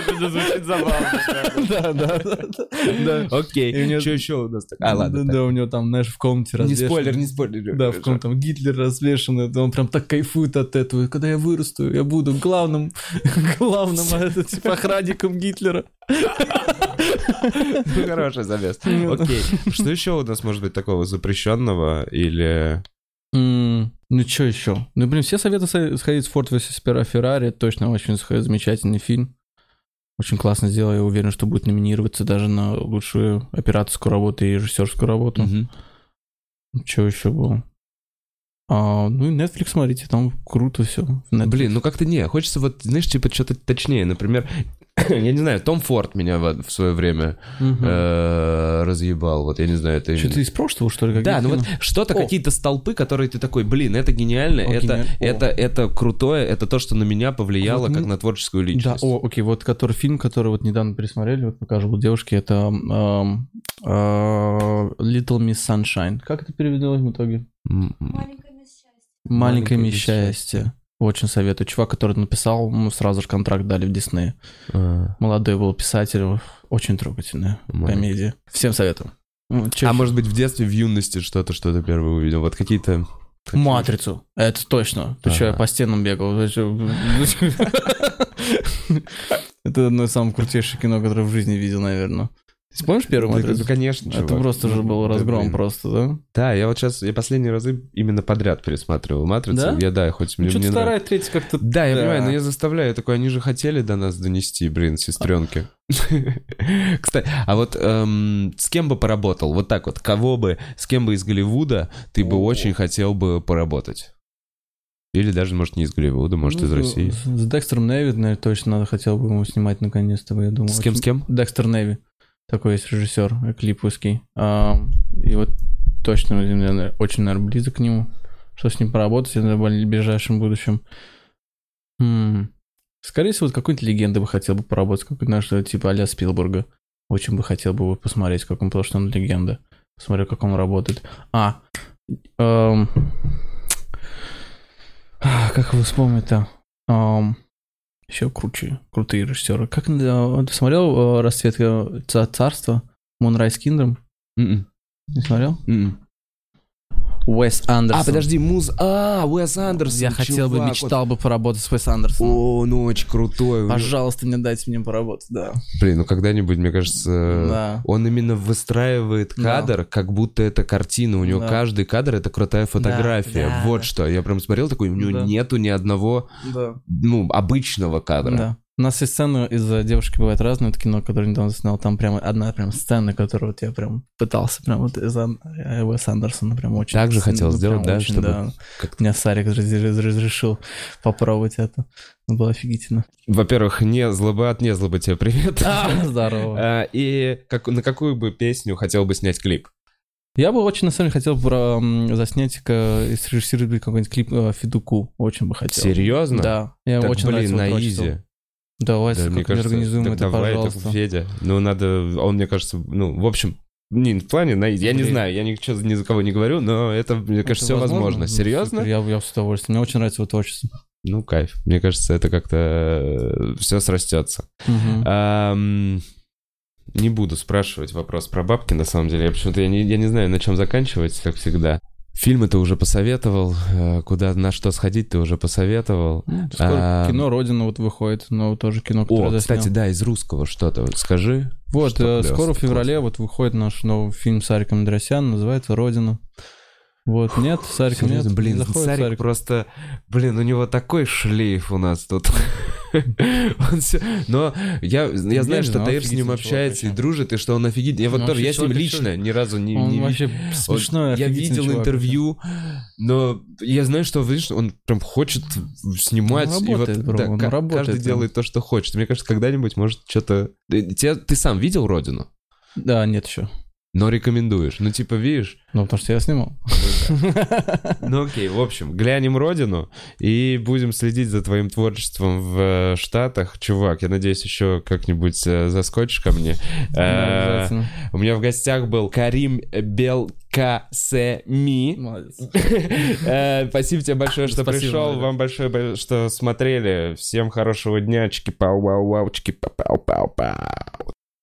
Это звучит забавно. Да. Окей. Что еще у нас такое? А, ладно. Да, у него там, знаешь, в комнате развешан. Не спойлер. Да, в комнате там Гитлер развешан. Он прям так кайфует от этого. И когда я вырасту, я буду главным охранником Гитлера. Ну, хороший замес. Окей. Что еще у нас может быть такого запрещенного или... Ну, что еще? Ну, блин, все советы сходить в Форд против Феррари. Точно очень замечательный фильм. Очень классно сделал. Я уверен, что будет номинироваться даже на лучшую операторскую работу и режиссерскую работу. Угу. Что еще было? Ну, и Netflix, смотрите, там круто все. Блин, ну как-то не. Хочется вот, знаешь, типа что-то точнее. Например, я не знаю, Том Форд меня в свое время разъебал. Вот, я не знаю, это... Что-то из прошлого, что ли? Да, ну вот что-то, какие-то столпы, которые ты такой, блин, это гениально, это крутое, это то, что на меня повлияло как на творческую личность. Да, окей, вот который фильм, который вот недавно пересмотрели, вот покажу вот девушке, это Little Miss Sunshine. Как это переведено в итоге? «Маленькое мисс счастье». Очень советую. Чувак, который написал, ему сразу же контракт дали в Диснее. Молодой был писатель. Очень трогательная комедия. Всем советую. А может быть, в детстве, в юности что-то первое увидел? Вот какие-то... «Матрицу». Это точно. Ты что, я по стенам бегал? Это одно из самых крутейших кино, которое в жизни видел, наверное. Ты помнишь первую «Матрицу»? Да, конечно, чувак. Это просто же был разгром просто, да? Да, я вот сейчас, я последние разы именно подряд пересматривал «Матрицу». Да? Я хоть мне не нравится. Что-то вторая, третья как-то... Да, я понимаю, но я заставляю. Я такой, они же хотели до нас донести, блин, сестренки. Кстати, а вот с кем бы поработал? Вот так вот, кого бы, с кем бы из Голливуда ты бы очень хотел бы поработать? Или даже, может, не из Голливуда, может, из России. С Декстером Неви, наверное, точно хотел бы ему снимать наконец-то, я думаю. С кем? Декстер Неви. Такой есть режиссер, клип узкий. И вот точно очень, наверное, близок к нему. Что с ним поработать в ближайшем будущем? Скорее всего, вот какой-нибудь легенды бы хотел бы поработать. Какой-то наш, типа а-ля Спилберга. Очень бы хотел бы посмотреть, как он, потому что он легенда. Посмотрю, как он работает. Как его вспомнить-то? Еще крутые режиссеры. Как ты смотрел «Расцвет царства» Moonrise Kingdom? Mm-mm. Не смотрел? Mm-mm. Уэс Андерсон. Уэс Андерсон. Я хотел бы, мечтал бы поработать с Уэс Андерсоном. О, ну очень крутой. Пожалуйста, не дайте мне поработать, да. Блин, ну когда-нибудь, мне кажется, он именно выстраивает кадр, как будто это картина. У него каждый кадр — это крутая фотография. Да, вот что. Я прям смотрел такой, у него нету ни одного, обычного кадра. Да. У нас есть сцены из «Девушки бывают разные», это кино, которое недавно снял, там прямо одна прям сцена, которую вот я прям пытался, прям вот из Уэса Андерсона прям очень... Так же хотел сделать, да? Очень, чтобы... Да, как мне Сарик разрешил попробовать это. Ну, было офигительно. Во-первых, не злобы тебе привет. Здорово. И на какую бы песню хотел бы снять клип? Я бы очень, на самом деле, хотел бы заснять и срежиссировать какой-нибудь клип Федуку. Очень бы хотел. Серьезно? Да. Я очень нравится на изи. Давай, да, мне кажется, организуем это, давай, пожалуйста. Так, Федя. Ну, надо... Он, мне кажется... Ну, в общем, не в плане... Я не знаю, я ничего ни за кого не говорю, но это, мне кажется, все возможно. Серьезно? Супер, я с удовольствием. Мне очень нравится его творчество. Ну, кайф. Мне кажется, это как-то... Все срастется. Угу. Не буду спрашивать вопрос про бабки, на самом деле. Я почему-то... Я не знаю, на чем заканчивать, как всегда. Фильмы ты уже посоветовал, куда, на что сходить ты уже посоветовал. Скоро кино «Родина» вот выходит, но тоже кино, которое заснял. Кстати, да, из русского что-то вот скажи. Вот, скоро в феврале вот выходит наш новый фильм с Сариком Андреасяном, называется «Родина». Вот, нет, Сарик нет. Блин, Сарик просто... Блин, у него такой шлейф у нас тут. Но я знаю, что Таир с ним общается и дружит, и что он офигительный. Я вот тоже, я с ним лично ни разу не видел. Смешной, я видел интервью, но я знаю, что он прям хочет снимать. И вот каждый делает то, что хочет. Мне кажется, когда-нибудь может что-то... Ты сам видел «Родину»? Да, нет еще. Но рекомендуешь. Ну, типа, видишь? Ну, потому что я снимал. Ну, окей, в общем, глянем «Родину» и будем следить за твоим творчеством в Штатах. Чувак, я надеюсь, еще как-нибудь заскочишь ко мне. Обязательно. У меня в гостях был Карим Белькасеми. Молодец. Спасибо тебе большое, что пришел. Вам большое, что смотрели. Всем хорошего дня. Чики-пау-пау-пау.